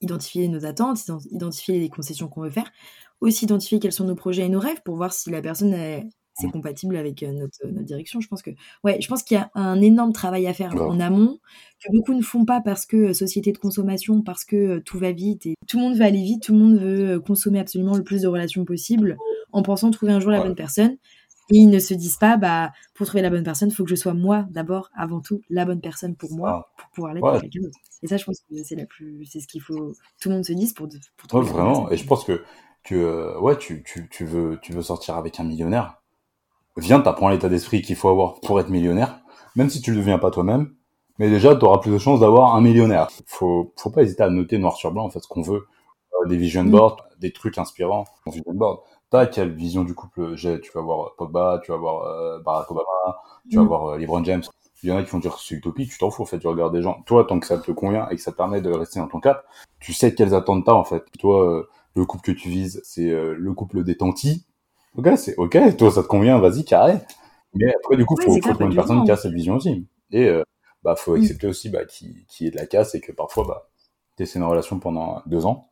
identifier nos attentes, identifier les concessions qu'on veut faire, aussi identifier quels sont nos projets et nos rêves pour voir si la personne est... c'est compatible avec notre, notre direction. Je pense que, ouais, je pense qu'il y a un énorme travail à faire en amont, que beaucoup ne font pas parce que société de consommation, parce que tout va vite, et tout le monde veut aller vite, tout le monde veut consommer absolument le plus de relations possible, en pensant trouver un jour la ouais. bonne personne, et ils ne se disent pas, bah, pour trouver la bonne personne, il faut que je sois moi, d'abord, avant tout, la bonne personne pour moi, ah. pour pouvoir l'être ouais. pour quelqu'un d'autre. Et ça, je pense que c'est, la plus, c'est ce qu'il faut, tout le monde se dise pour, pour trouver ouais, vraiment, personne. Et je pense que, que euh, ouais, tu, tu, tu, veux, tu veux sortir avec un millionnaire, viens, t'apprends l'état d'esprit qu'il faut avoir pour être millionnaire, même si tu ne deviens pas toi-même, mais déjà, t'auras plus de chances d'avoir un millionnaire. Faut, faut pas hésiter à noter noir sur blanc, en fait, ce qu'on veut. Euh, des vision boards, des trucs inspirants. Ton vision board, t'as quelle vision du couple j'ai ? Tu vas voir Pogba, tu vas voir euh, Barack Obama, tu vas voir euh, LeBron James. Il y en a qui vont dire c'est utopie, tu t'en fous, en fait, tu regardes des gens. Toi, tant que ça te convient et que ça te permet de rester dans ton cap, tu sais quelles attentes t'as, en fait. Toi, euh, le couple que tu vises, c'est euh, le couple des tantis. Ok, c'est ok, toi ça te convient, vas-y, carré. Mais après, du coup, il oui, faut trouver une personne qui a cette vision aussi. Et euh, bah, faut accepter mmh. aussi bah, qu'il, qu'il y ait de la casse et que parfois, bah, tu essaies une relation pendant deux ans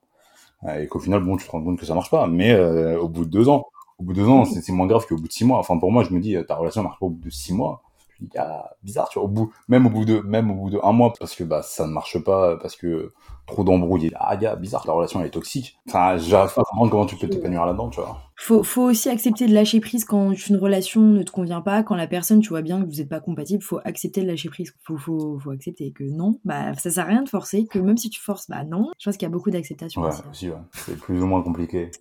et qu'au final, bon, tu te rends compte que ça marche pas. Mais euh, au bout de deux ans, au bout de deux ans, c'est, c'est moins grave qu'au bout de six mois. Enfin, pour moi, je me dis, ta relation marche pas au bout de six mois. Je me dis, ah, bizarre, tu vois, au bout, même au bout de, même au bout de un mois, parce que bah, ça ne marche pas, parce que trop d'embrouilles. Ah, gars, bizarre, la relation, elle est toxique. Enfin, j'arrive pas à comprendre comment tu peux t'épanouir là-dedans, tu vois. Faut, faut aussi accepter de lâcher prise quand une relation ne te convient pas, quand la personne, tu vois bien que vous n'êtes pas compatible, faut accepter de lâcher prise. Faut, faut, faut accepter que non, bah, ça sert à rien de forcer, que même si tu forces, bah non. Je pense qu'il y a beaucoup d'acceptation. Ouais, aussi, aussi ouais. C'est plus ou moins compliqué.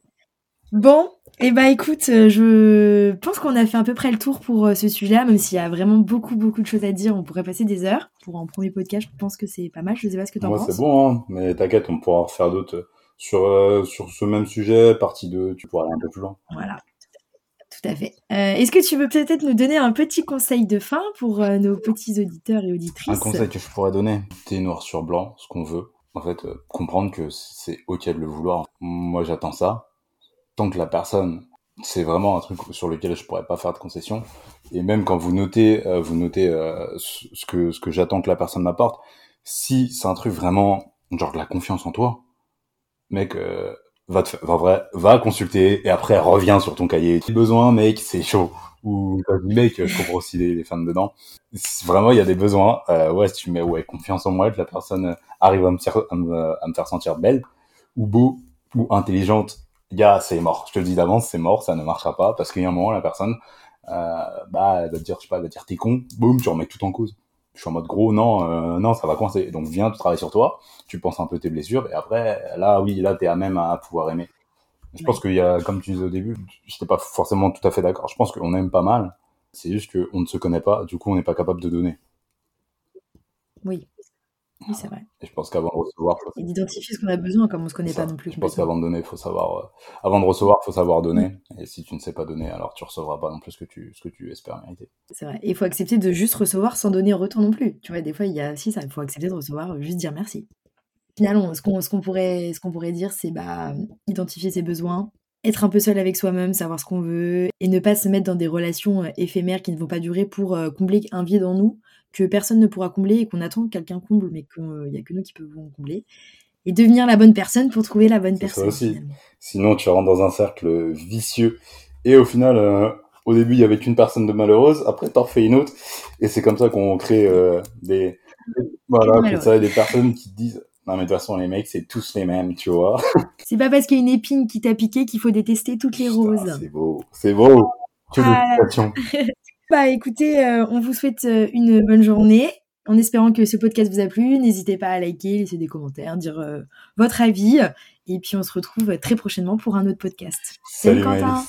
Bon, et eh bah ben, écoute, je pense qu'on a fait à peu près le tour pour ce sujet-là, même s'il y a vraiment beaucoup, beaucoup de choses à dire, on pourrait passer des heures. Pour un premier podcast, je pense que c'est pas mal, je sais pas ce que t'en ouais, penses. C'est bon, hein, mais t'inquiète, on pourra en refaire d'autres sur, euh, sur ce même sujet, partie deux, tu pourras aller un peu plus loin. Voilà, tout à fait. Euh, est-ce que tu veux peut-être nous donner un petit conseil de fin pour euh, nos petits auditeurs et auditrices ? Un conseil que je pourrais donner, t'es noir sur blanc, ce qu'on veut. En fait, euh, comprendre que c'est ok de le vouloir. Moi, j'attends ça. Tant que la personne, c'est vraiment un truc sur lequel je pourrais pas faire de concession. Et même quand vous notez, euh, vous notez euh, ce que ce que j'attends que la personne m'apporte. Si c'est un truc vraiment genre de la confiance en toi, mec, euh, va te, va vrai, va consulter et après reviens sur ton cahier. Si besoin, mec, c'est chaud. Ou mec, je comprends aussi les, les fans dedans. Si vraiment, il y a des besoins. Euh, ouais, si tu mets ouais confiance en moi, que la personne arrive à me, à me, à me faire sentir belle ou beau ou intelligente. gars, c'est mort. Je te le dis d'avance, c'est mort, ça ne marchera pas, parce qu'il y a un moment, la personne, euh, bah, elle va te dire, je sais pas, elle va te dire, t'es con, boum, tu remets tout en cause. Je suis en mode gros, non, euh, non, ça va coincer. Donc viens, tu travailles sur toi, tu penses un peu tes blessures, et après, là, oui, là, t'es à même à pouvoir aimer. Je pense qu'il y a, comme tu disais au début, j'étais pas forcément tout à fait d'accord. Je pense qu'on aime pas mal, c'est juste qu'on ne se connaît pas, du coup, on n'est pas capable de donner. Oui, oui, c'est vrai. Et je pense qu'avant de recevoir, faut... d'identifier ce qu'on a besoin, comme on se connaît pas non plus. Je pense qu'avant de donner, faut savoir, euh... avant de recevoir, faut savoir donner. Mmh. Et si tu ne sais pas donner, alors tu recevras pas non plus ce que tu, ce que tu espères mériter. C'est vrai. Et il faut accepter de juste recevoir sans donner en retour non plus. Tu vois, des fois, il y a si ça, il faut accepter de recevoir, juste dire merci. Finalement, ce qu'on, ce qu'on pourrait, ce qu'on pourrait dire, c'est bah identifier ses besoins, être un peu seul avec soi-même, savoir ce qu'on veut, et ne pas se mettre dans des relations éphémères qui ne vont pas durer pour combler un vide en nous que personne ne pourra combler et qu'on attend que quelqu'un comble, mais qu'il n'y a que nous qui pouvons combler. Et devenir la bonne personne pour trouver la bonne c'est personne. Ça aussi. Finalement. Sinon, tu rentres dans un cercle vicieux. Et au final, euh, au début, il n'y avait qu'une personne de malheureuse. Après, t'en refais une autre. Et c'est comme ça qu'on crée euh, des... Voilà, comme ça, des personnes qui disent... Non, mais de toute façon, les mecs, c'est tous les mêmes, tu vois. C'est pas parce qu'il y a une épine qui t'a piqué qu'il faut détester toutes les roses. Putain, c'est beau, c'est beau. Ah, bah, écoutez, euh, on vous souhaite une bonne journée, en espérant que ce podcast vous a plu. N'hésitez pas à liker, laisser des commentaires, dire euh, votre avis. Et puis, on se retrouve très prochainement pour un autre podcast. Salut, Salut Quentin.